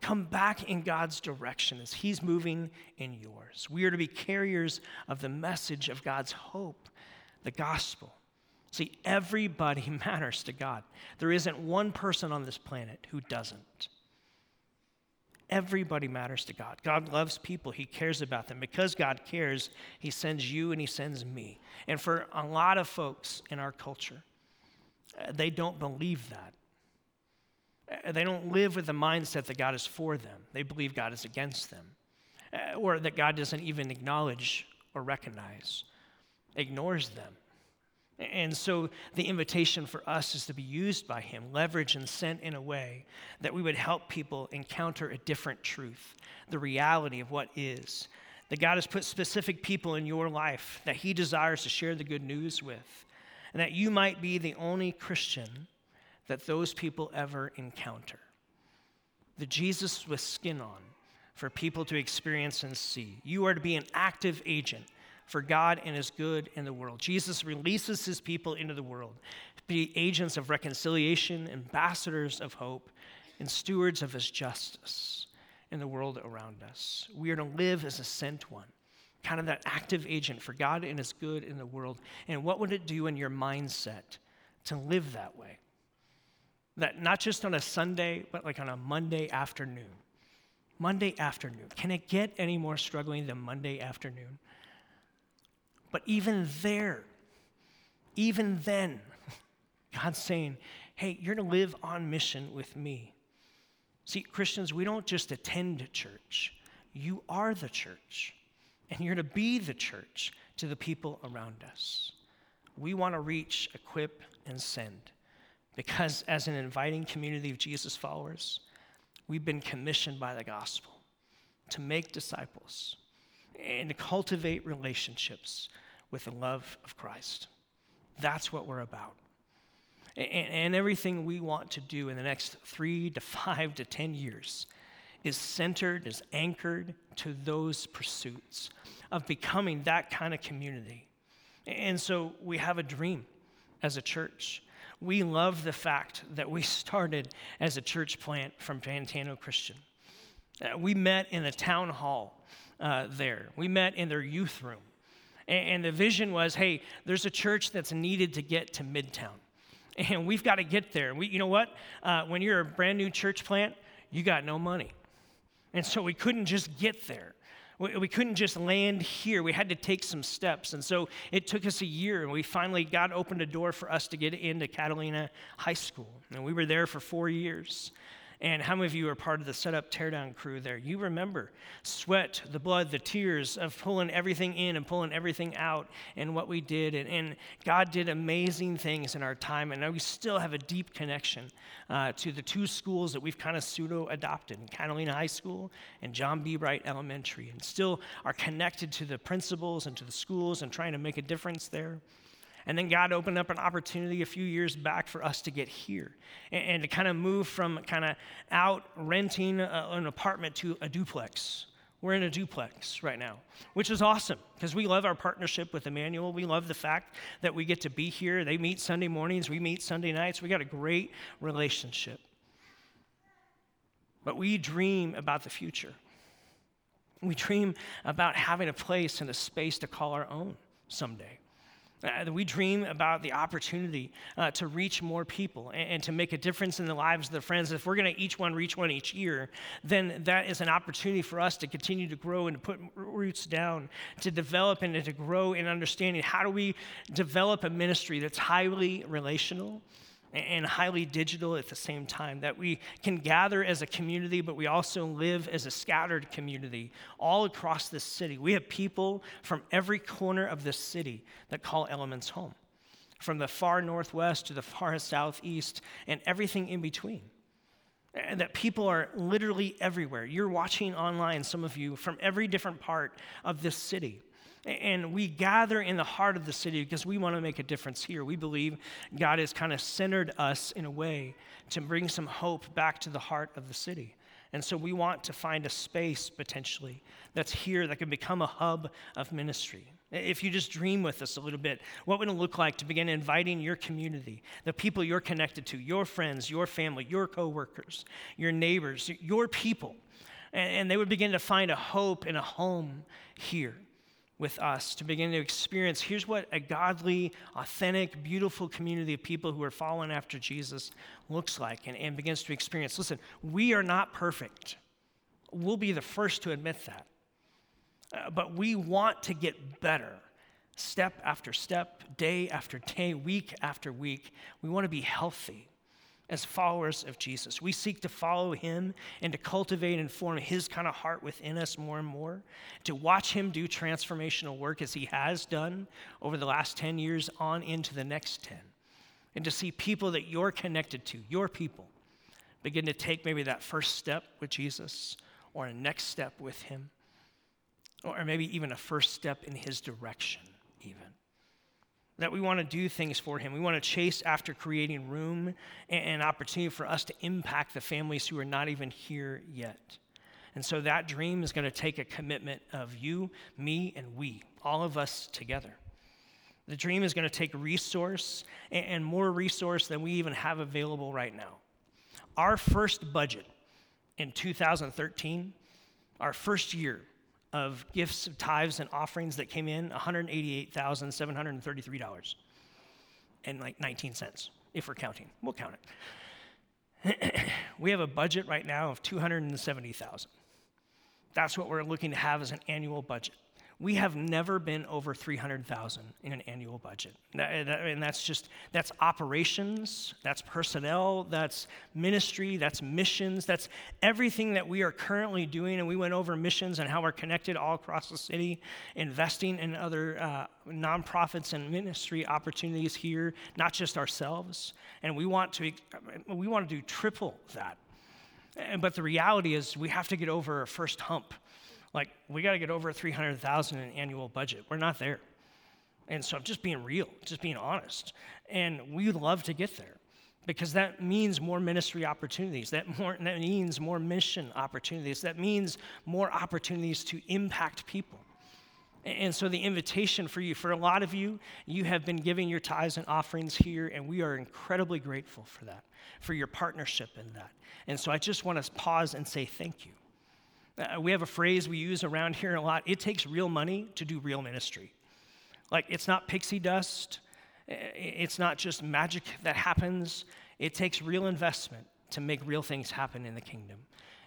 Come back in God's direction as he's moving in yours. We are to be carriers of the message of God's hope, the gospel. See, everybody matters to God. There isn't one person on this planet who doesn't. Everybody matters to God. God loves people. He cares about them. Because God cares, he sends you and he sends me. And for a lot of folks in our culture, they don't believe that. They don't live with the mindset that God is for them. They believe God is against them, or that God doesn't even acknowledge or recognize, ignores them. And so the invitation for us is to be used by him, leveraged and sent in a way that we would help people encounter a different truth, the reality of what is, that God has put specific people in your life that he desires to share the good news with, and that you might be the only Christian that those people ever encounter. The Jesus with skin on for people to experience and see. You are to be an active agent for God and his good in the world. Jesus releases his people into the world to be agents of reconciliation, ambassadors of hope, and stewards of his justice in the world around us. We are to live as a sent one, kind of that active agent for God and his good in the world. And what would it do in your mindset to live that way? That not just on a Sunday, but like on a Monday afternoon. Monday afternoon. Can it get any more struggling than Monday afternoon? But even there, even then, God's saying, hey, you're to live on mission with me. See, Christians, we don't just attend church. You are the church, and you're to be the church to the people around us. We want to reach, equip, and send. Because as an inviting community of Jesus followers, we've been commissioned by the gospel to make disciples and to cultivate relationships with the love of Christ. That's what we're about. And, and everything we want to do in the next three to five to ten years is centered, is anchored to those pursuits of becoming that kind of community. And so we have a dream as a church. We love the fact that we started as a church plant from Pantano Christian. Uh, we met in the town hall uh, there. We met in their youth room. And, and the vision was, hey, there's a church that's needed to get to Midtown. And we've got to get there. We, you know what? Uh, when you're a brand new church plant, you got no money. And so we couldn't just get there. We couldn't just land here. We had to take some steps. And so it took us a year, and we finally, God opened a door for us to get into Catalina High School. And we were there for four years. And how many of you are part of the setup teardown crew there? You remember sweat, the blood, the tears of pulling everything in and pulling everything out and what we did. And, and God did amazing things in our time. And now we still have a deep connection uh, to the two schools that we've kind of pseudo-adopted, Catalina High School and John B. Wright Elementary, and still are connected to the principals and to the schools and trying to make a difference there. And then God opened up an opportunity a few years back for us to get here and, and to kind of move from kind of out renting a, an apartment to a duplex. We're in a duplex right now, which is awesome because we love our partnership with Emmanuel. We love the fact that we get to be here. They meet Sunday mornings. We meet Sunday nights. We got a great relationship. But we dream about the future. We dream about having a place and a space to call our own someday. Uh, we dream about the opportunity uh, to reach more people and, and to make a difference in the lives of their friends. If we're going to each one reach one each year, then that is an opportunity for us to continue to grow and to put roots down, to develop and to grow in understanding how do we develop a ministry that's highly relational and highly digital at the same time, that we can gather as a community, but we also live as a scattered community all across this city. We have people from every corner of this city that call Elements home, from the far northwest to the far southeast and everything in between. And that people are literally everywhere. You're watching online, some of you, from every different part of this city. And we gather in the heart of the city because we want to make a difference here. We believe God has kind of centered us in a way to bring some hope back to the heart of the city. And so we want to find a space potentially that's here that can become a hub of ministry. If you just dream with us a little bit, what would it look like to begin inviting your community, the people you're connected to, your friends, your family, your coworkers, your neighbors, your people, and they would begin to find a hope and a home here with us to begin to experience, here's what a godly, authentic, beautiful community of people who are following after Jesus looks like and, and begins to experience. Listen, we are not perfect. We'll be the first to admit that. Uh, but we want to get better step after step, day after day, week after week. We want to be healthy as followers of Jesus. We seek to follow him and to cultivate and form his kind of heart within us more and more, to watch him do transformational work as he has done over the last ten years on into the next ten, and to see people that you're connected to, your people, begin to take maybe that first step with Jesus or a next step with him, or maybe even a first step in his direction even. That we want to do things for him. We want to chase after creating room and opportunity for us to impact the families who are not even here yet. And so that dream is going to take a commitment of you, me, and we, all of us together. The dream is going to take resource and more resource than we even have available right now. Our first budget in two thousand thirteen, our first year, of gifts, of tithes, and offerings that came in, one hundred eighty-eight thousand seven hundred thirty-three dollars and like nineteen cents, if we're counting. We'll count it. We have a budget right now of two hundred seventy thousand dollars. That's what we're looking to have as an annual budget. We have never been over three hundred thousand dollars in an annual budget. And that's just, that's operations, that's personnel, that's ministry, that's missions, that's everything that we are currently doing. And we went over missions and how we're connected all across the city, investing in other uh, nonprofits and ministry opportunities here, not just ourselves. And we want to, we want to do triple that. But the reality is we have to get over our first hump. Like, we got to get over three hundred thousand dollars in an annual budget. We're not there. And so I'm just being real, just being honest. And we'd love to get there because that means more ministry opportunities. That, more, that means more mission opportunities. That means more opportunities to impact people. And so the invitation for you, for a lot of you, you have been giving your tithes and offerings here, and we are incredibly grateful for that, for your partnership in that. And so I just want to pause and say thank you. Uh, we have a phrase we use around here a lot. It takes real money to do real ministry. Like, it's not pixie dust. It's not just magic that happens. It takes real investment to make real things happen in the kingdom.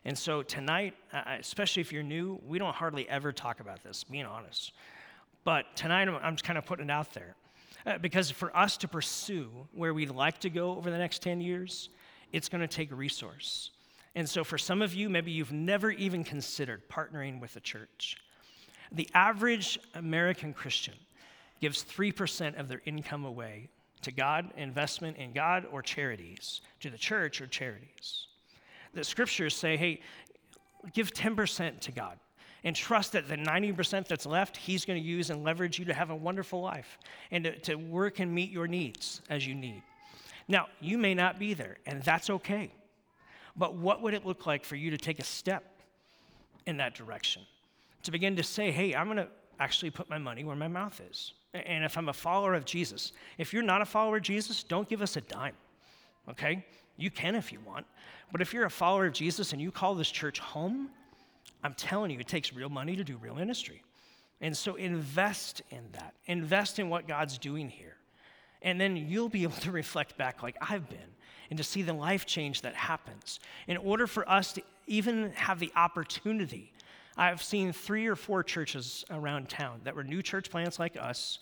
And so tonight, uh, especially if you're new, we don't hardly ever talk about this, being honest. But tonight, I'm just kind of putting it out there. Uh, because for us to pursue where we'd like to go over the next ten years, it's going to take resource. And so for some of you, maybe you've never even considered partnering with a church. The average American Christian gives three percent of their income away to God, investment in God, or charities, to the church or charities. The scriptures say, hey, give ten percent to God and trust that the ninety percent that's left, he's going to use and leverage you to have a wonderful life and to, to work and meet your needs as you need. Now, you may not be there, and that's okay. But what would it look like for you to take a step in that direction? To begin to say, hey, I'm going to actually put my money where my mouth is. And if I'm a follower of Jesus, if you're not a follower of Jesus, don't give us a dime, okay? You can if you want. But if you're a follower of Jesus and you call this church home, I'm telling you, it takes real money to do real ministry. And so invest in that. Invest in what God's doing here. And then you'll be able to reflect back like I've been and to see the life change that happens. In order for us to even have the opportunity, I've seen three or four churches around town that were new church plants like us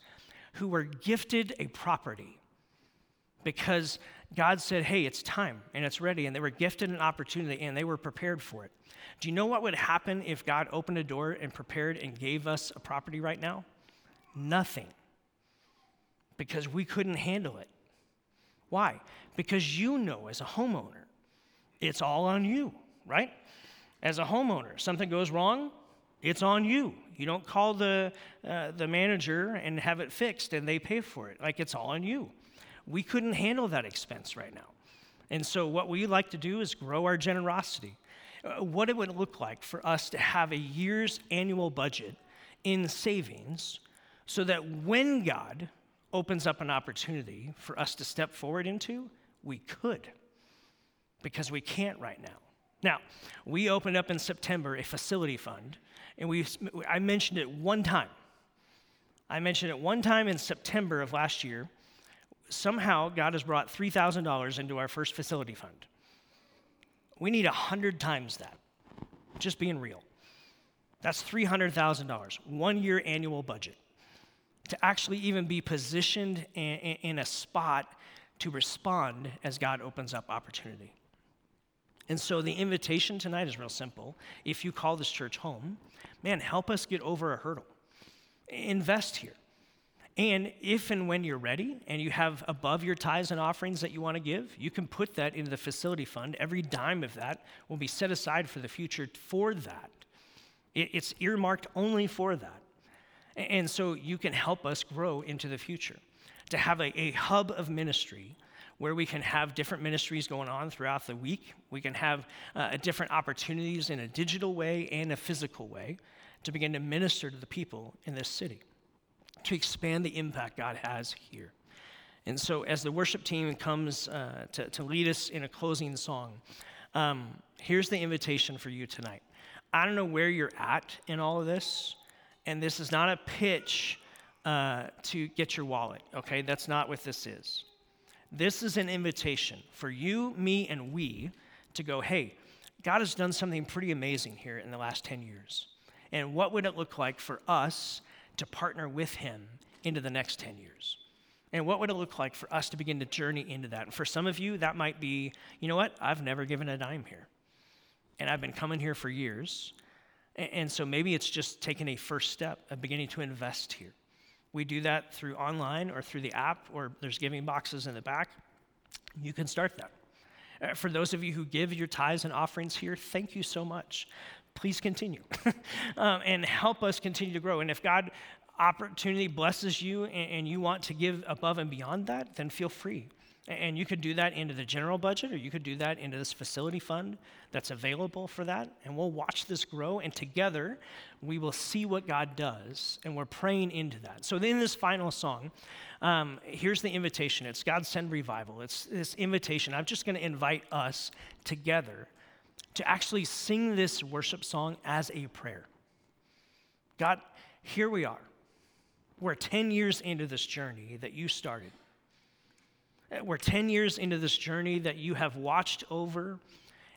who were gifted a property because God said, hey, it's time and it's ready, and they were gifted an opportunity and they were prepared for it. Do you know what would happen if God opened a door and prepared and gave us a property right now? Nothing. Because we couldn't handle it. Why? Because you know as a homeowner, it's all on you, right? As a homeowner, something goes wrong, it's on you. You don't call the uh, the manager and have it fixed and they pay for it. Like, it's all on you. We couldn't handle that expense right now. And so what we like to do is grow our generosity. Uh, what it would look like for us to have a year's annual budget in savings so that when God opens up an opportunity for us to step forward into, we could, because we can't right now. Now, we opened up in September a facility fund, and we I mentioned it one time. I mentioned it one time in September of last year. Somehow, God has brought three thousand dollars into our first facility fund. We need one hundred times that, just being real. That's three hundred thousand dollars, one-year annual budget, to actually even be positioned in a spot to respond as God opens up opportunity. And so the invitation tonight is real simple. If you call this church home, man, help us get over a hurdle. Invest here. And if and when you're ready and you have above your tithes and offerings that you want to give, you can put that into the facility fund. Every dime of that will be set aside for the future for that. It's earmarked only for that. And so you can help us grow into the future, to have a, a hub of ministry where we can have different ministries going on throughout the week. We can have uh, different opportunities in a digital way and a physical way to begin to minister to the people in this city, to expand the impact God has here. And so as the worship team comes uh, to, to lead us in a closing song, um, here's the invitation for you tonight. I don't know where you're at in all of this, and this is not a pitch uh, to get your wallet, okay? That's not what this is. This is an invitation for you, me, and we to go, hey, God has done something pretty amazing here in the last ten years. And what would it look like for us to partner with him into the next ten years? And what would it look like for us to begin to journey into that? And for some of you, that might be, you know what? I've never given a dime here. And I've been coming here for years. And so maybe it's just taking a first step of beginning to invest here. We do that through online or through the app, or there's giving boxes in the back. You can start that. For those of you who give your tithes and offerings here, thank you so much. Please continue um, and help us continue to grow. And if God opportunity blesses you and, and you want to give above and beyond that, then feel free. And you could do that into the general budget, or you could do that into this facility fund that's available for that. And we'll watch this grow, and together we will see what God does, and we're praying into that. So in this final song, um, here's the invitation. It's God Send Revival. It's this invitation. I'm just going to invite us together to actually sing this worship song as a prayer. God, here we are. We're ten years into this journey that you started. We're ten years into this journey that you have watched over,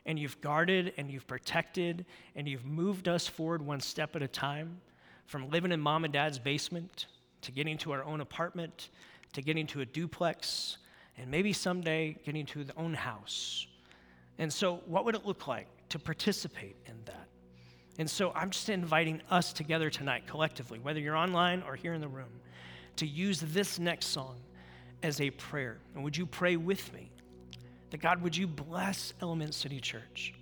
and you've guarded, and you've protected, and you've moved us forward one step at a time, from living in mom and dad's basement, to getting to our own apartment, to getting to a duplex, and maybe someday getting to the own house. And so what would it look like to participate in that? And so I'm just inviting us together tonight collectively, whether you're online or here in the room, to use this next song as a prayer. And would you pray with me that God, would you bless Element City Church?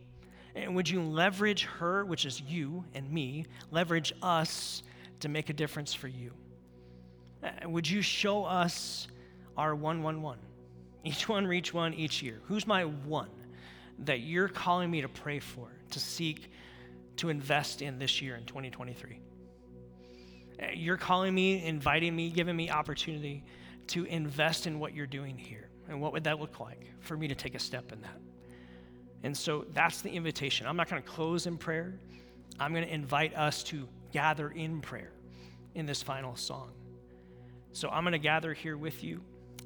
And would you leverage her, which is you and me, leverage us to make a difference for you? And would you show us our one, one, one? Each one reach one each year. Who's my one that you're calling me to pray for, to seek, to invest in this year in twenty twenty-three? You're calling me, inviting me, giving me opportunity to invest in what you're doing here. And what would that look like for me to take a step in that? And so that's the invitation. I'm not going to close in prayer. I'm going to invite us to gather in prayer in this final song. So I'm going to gather here with you.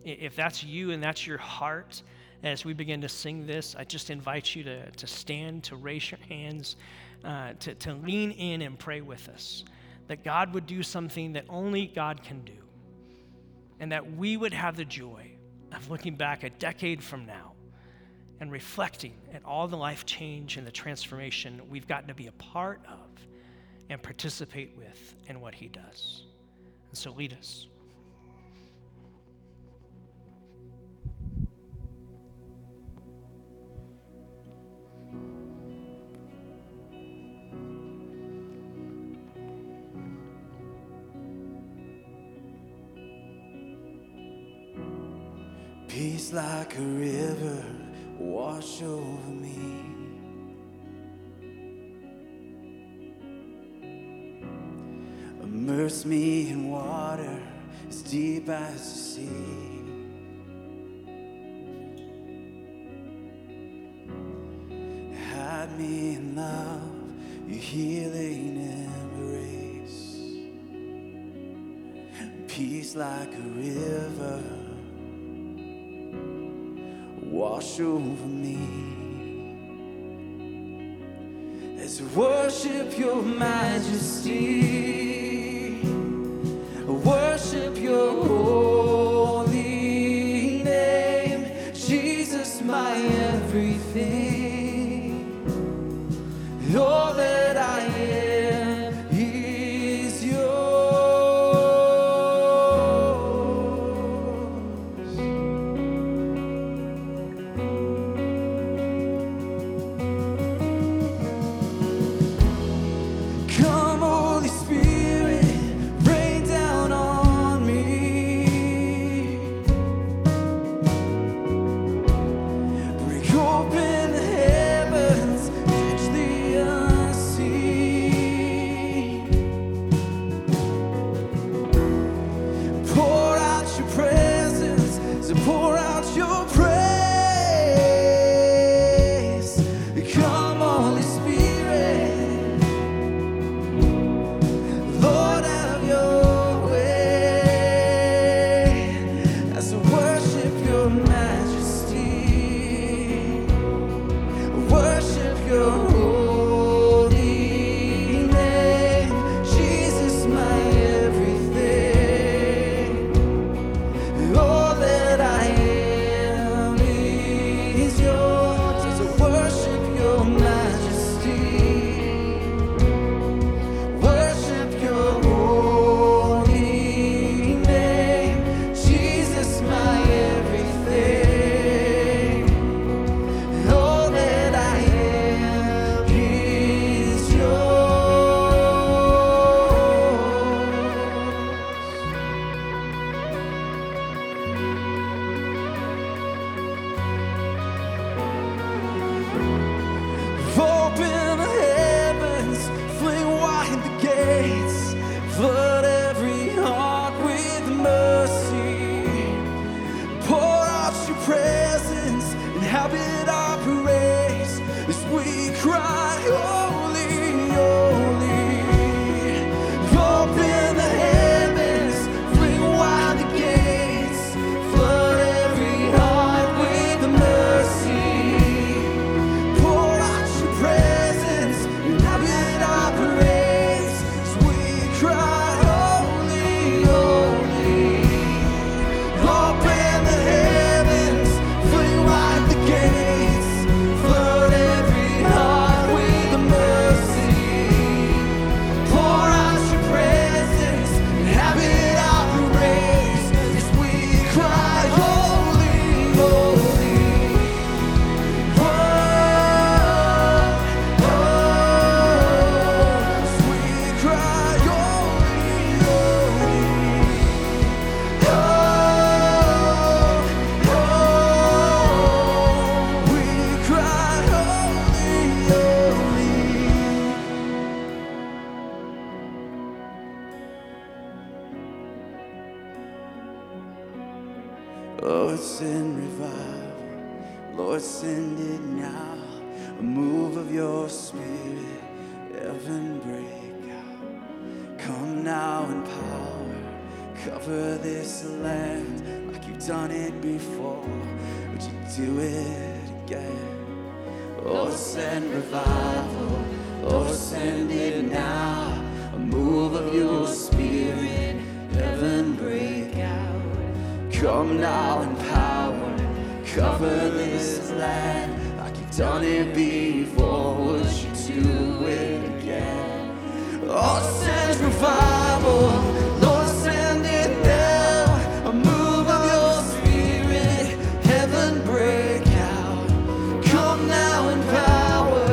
If that's you and that's your heart, as we begin to sing this, I just invite you to, to stand, to raise your hands, uh, to, to lean in and pray with us, that God would do something that only God can do, and that we would have the joy of looking back a decade from now and reflecting at all the life change and the transformation we've gotten to be a part of and participate with in what he does. And so lead us. Peace like a river wash over me. Immerse me in water as deep as the sea. Hide me in love, your healing embrace. Peace like a river wash over me as I worship your majesty, I worship your holy name, Jesus, my everything. All that I am is yours. Come, Holy Spirit, rain down on me. Break open the heavens, touch the unseen. Pour out your presence, so pour out your praise. Come, Holy Spirit, Lord, send revival. Lord, send it now. A move of your spirit, heaven break out. Come now in power, cover this land like you've done it before. Would you do it again? Lord, send revival. Lord, send it now. A move of your spirit, heaven break out. Come now in power, cover this land like you've done it before. Would you do it again? Oh, send revival, Lord, send it now. A move of your spirit, heaven break out. Come now in power,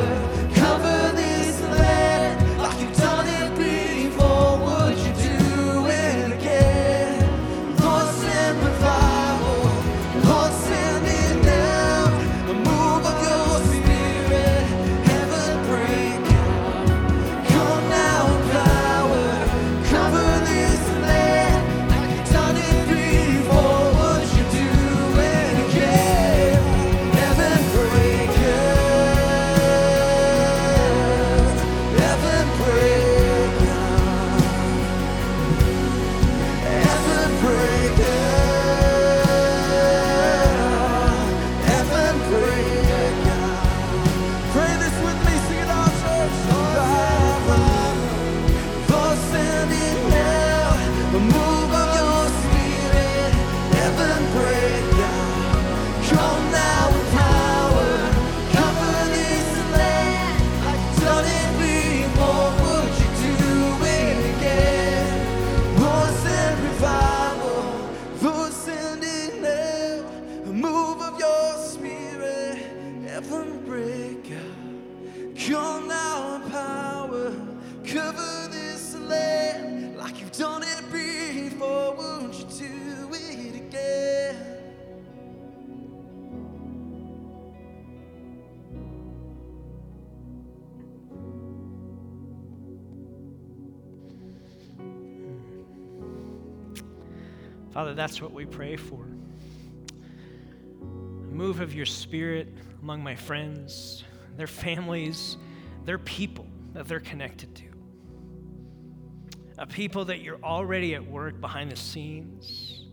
cover this land like you've done it before. Would you do it again? Lord, send revival, Lord, send it now. A move of your spirit, heaven break out. Come now in power, cover this land like you've done it before. Would you do it again? Heaven break out, heaven break out, heaven break out, heaven break out. Pray this with me, sing it all, church. Revival, Lord, send it now. The move of your spirit, heaven break out. Come now with power, cover this land like you've done it before. Would you do it again? Lord, send revival. Lord, send it now. A move of your spirit, heaven break out. Come now in power, cover this land like you've done it before. Won't you do it again? Father, that's what we pray for. A move of your spirit among my friends, their families, their people that they're connected to. A people that you're already at work behind the scenes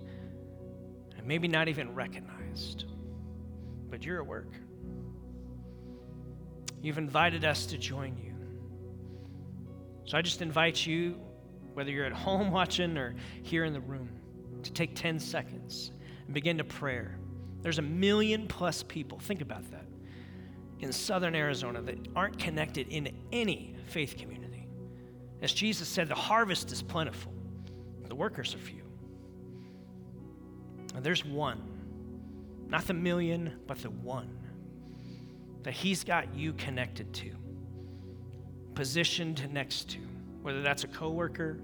and maybe not even recognized, but you're at work. You've invited us to join you. So I just invite you, whether you're at home watching or here in the room, to take ten seconds and begin to pray. There's a million plus people, think about that, in southern Arizona that aren't connected in any faith community. As Jesus said, the harvest is plentiful, the workers are few. And there's one, not the million, but the one that he's got you connected to, positioned next to, whether that's a coworker,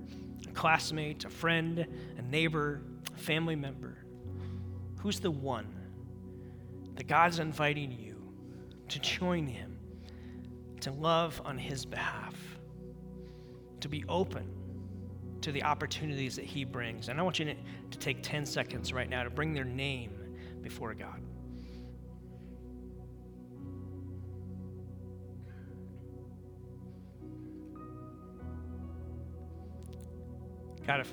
a classmate, a friend, a neighbor, a family member. Who's the one that God's inviting you to join him, to love on his behalf, to be open to the opportunities that he brings? And I want you to take ten seconds right now to bring their name before God. God, if,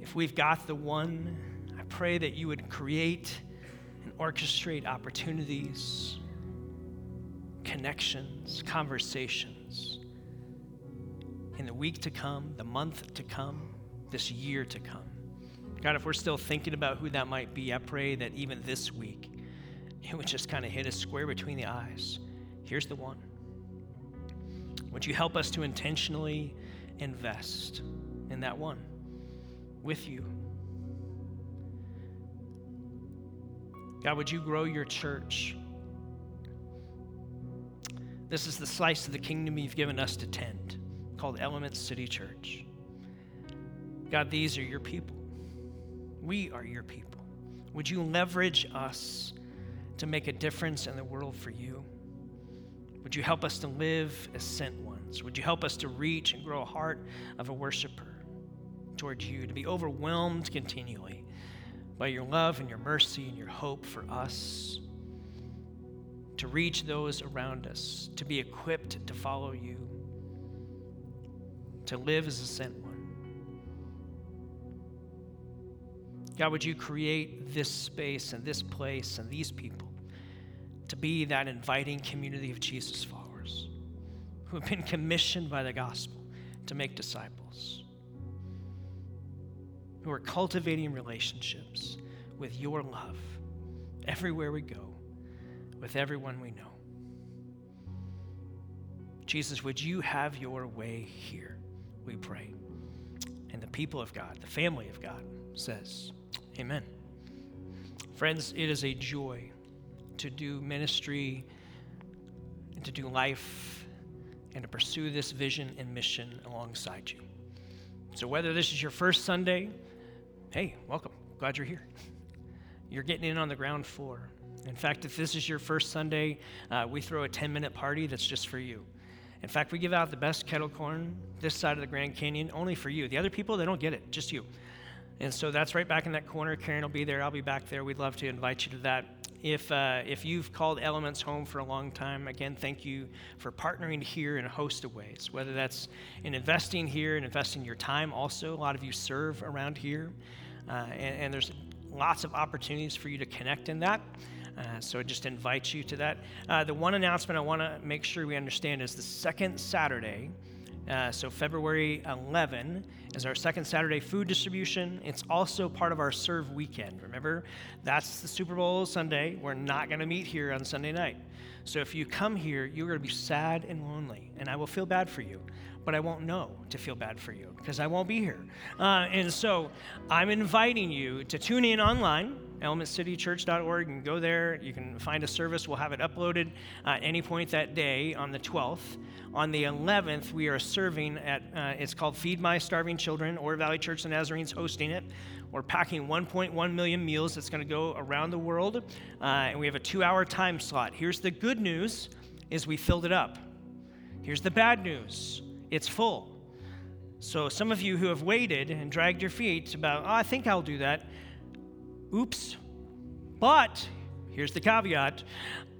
if we've got the one, I pray that you would create and orchestrate opportunities, connections, conversations in the week to come, the month to come, this year to come. God, if we're still thinking about who that might be, I pray that even this week, it would just kind of hit us square between the eyes. Here's the one. Would you help us to intentionally invest in that one with you? God, would you grow your church? This is the slice of the kingdom you've given us to tend, called Element City Church. God, these are your people. We are your people. Would you leverage us to make a difference in the world for you? Would you help us to live as sent ones? Would you help us to reach and grow a heart of a worshiper towards you, to be overwhelmed continually by your love and your mercy and your hope for us, to reach those around us, to be equipped to follow you, to live as a sent one. God, would you create this space and this place and these people to be that inviting community of Jesus followers who have been commissioned by the gospel to make disciples, who are cultivating relationships with your love everywhere we go, with everyone we know. Jesus, would you have your way here, we pray. And the people of God, the family of God, says, amen. Friends, it is a joy to do ministry, and to do life, and to pursue this vision and mission alongside you. So whether this is your first Sunday, hey, welcome. Glad you're here. You're getting in on the ground floor. In fact, if this is your first Sunday, uh, we throw a ten-minute party that's just for you. In fact, we give out the best kettle corn this side of the Grand Canyon only for you. The other people, they don't get it, just you. And so that's right back in that corner. Karen will be there. I'll be back there. We'd love to invite you to that. If uh, if you've called Elements home for a long time, again, thank you for partnering here in a host of ways, whether that's in investing here and investing your time also. A lot of you serve around here, uh, and, and there's lots of opportunities for you to connect in that. Uh, so I just invite you to that. Uh, the one announcement I want to make sure we understand is the second Saturday. Uh, so February eleventh is our second Saturday food distribution. It's also part of our serve weekend. Remember, that's the Super Bowl Sunday. We're not going to meet here on Sunday night. So if you come here, you're going to be sad and lonely, and I will feel bad for you. But I won't know to feel bad for you because I won't be here. Uh, and so I'm inviting you to tune in online, element city church dot org, and go there. You can find a service. We'll have it uploaded uh, at any point that day on the twelfth. On the eleventh, we are serving at, uh, it's called Feed My Starving Children. Orr Valley Church of Nazarene's hosting it. We're packing one point one million meals that's going to go around the world, uh, and we have a two-hour time slot. Here's the good news is we filled it up. Here's the bad news. It's full. So some of you who have waited and dragged your feet about, oh, I think I'll do that. Oops. But here's the caveat.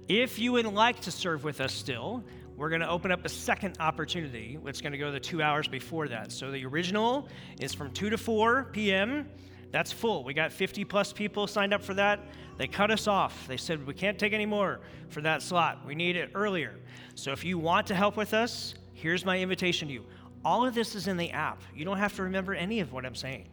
If you would like to serve with us still, we're going to open up a second opportunity. It's going to go the two hours before that. So the original is from two to four p.m. That's full. We got fifty plus people signed up for that. They cut us off. They said, we can't take any more for that slot. We need it earlier. So if you want to help with us, here's my invitation to you. All of this is in the app. You don't have to remember any of what I'm saying.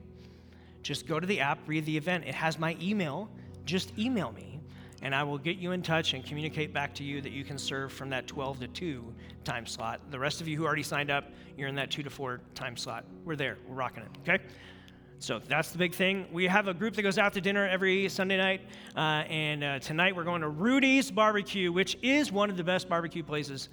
Just go to the app, read the event. It has my email. Just email me, and I will get you in touch and communicate back to you that you can serve from that twelve to two time slot. The rest of you who already signed up, you're in that two to four time slot. We're there. We're rocking it, okay? So that's the big thing. We have a group that goes out to dinner every Sunday night, uh, and uh, tonight we're going to Rudy's Barbecue, which is one of the best barbecue places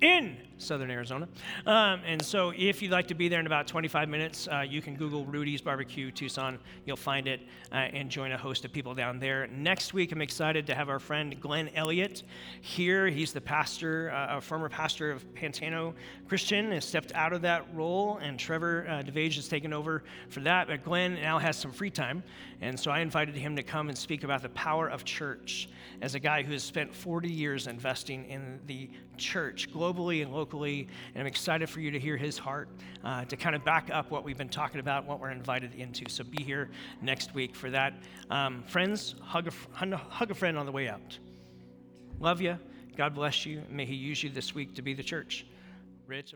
in Southern Arizona. Um, and so if you'd like to be there in about twenty-five minutes, uh, you can Google Rudy's Barbecue Tucson. You'll find it uh, and join a host of people down there. Next week, I'm excited to have our friend Glenn Elliott here. He's the pastor, uh, a former pastor of Pantano Christian, has stepped out of that role, and Trevor uh, DeVage has taken over for that. But Glenn now has some free time, and so I invited him to come and speak about the power of church as a guy who has spent forty years investing in the church globally and locally. And I'm excited for you to hear his heart uh, to kind of back up what we've been talking about, what we're invited into. So be here next week for that. Um, friends, hug a, hug a friend on the way out. Love you. God bless you. May he use you this week to be the church. Rich.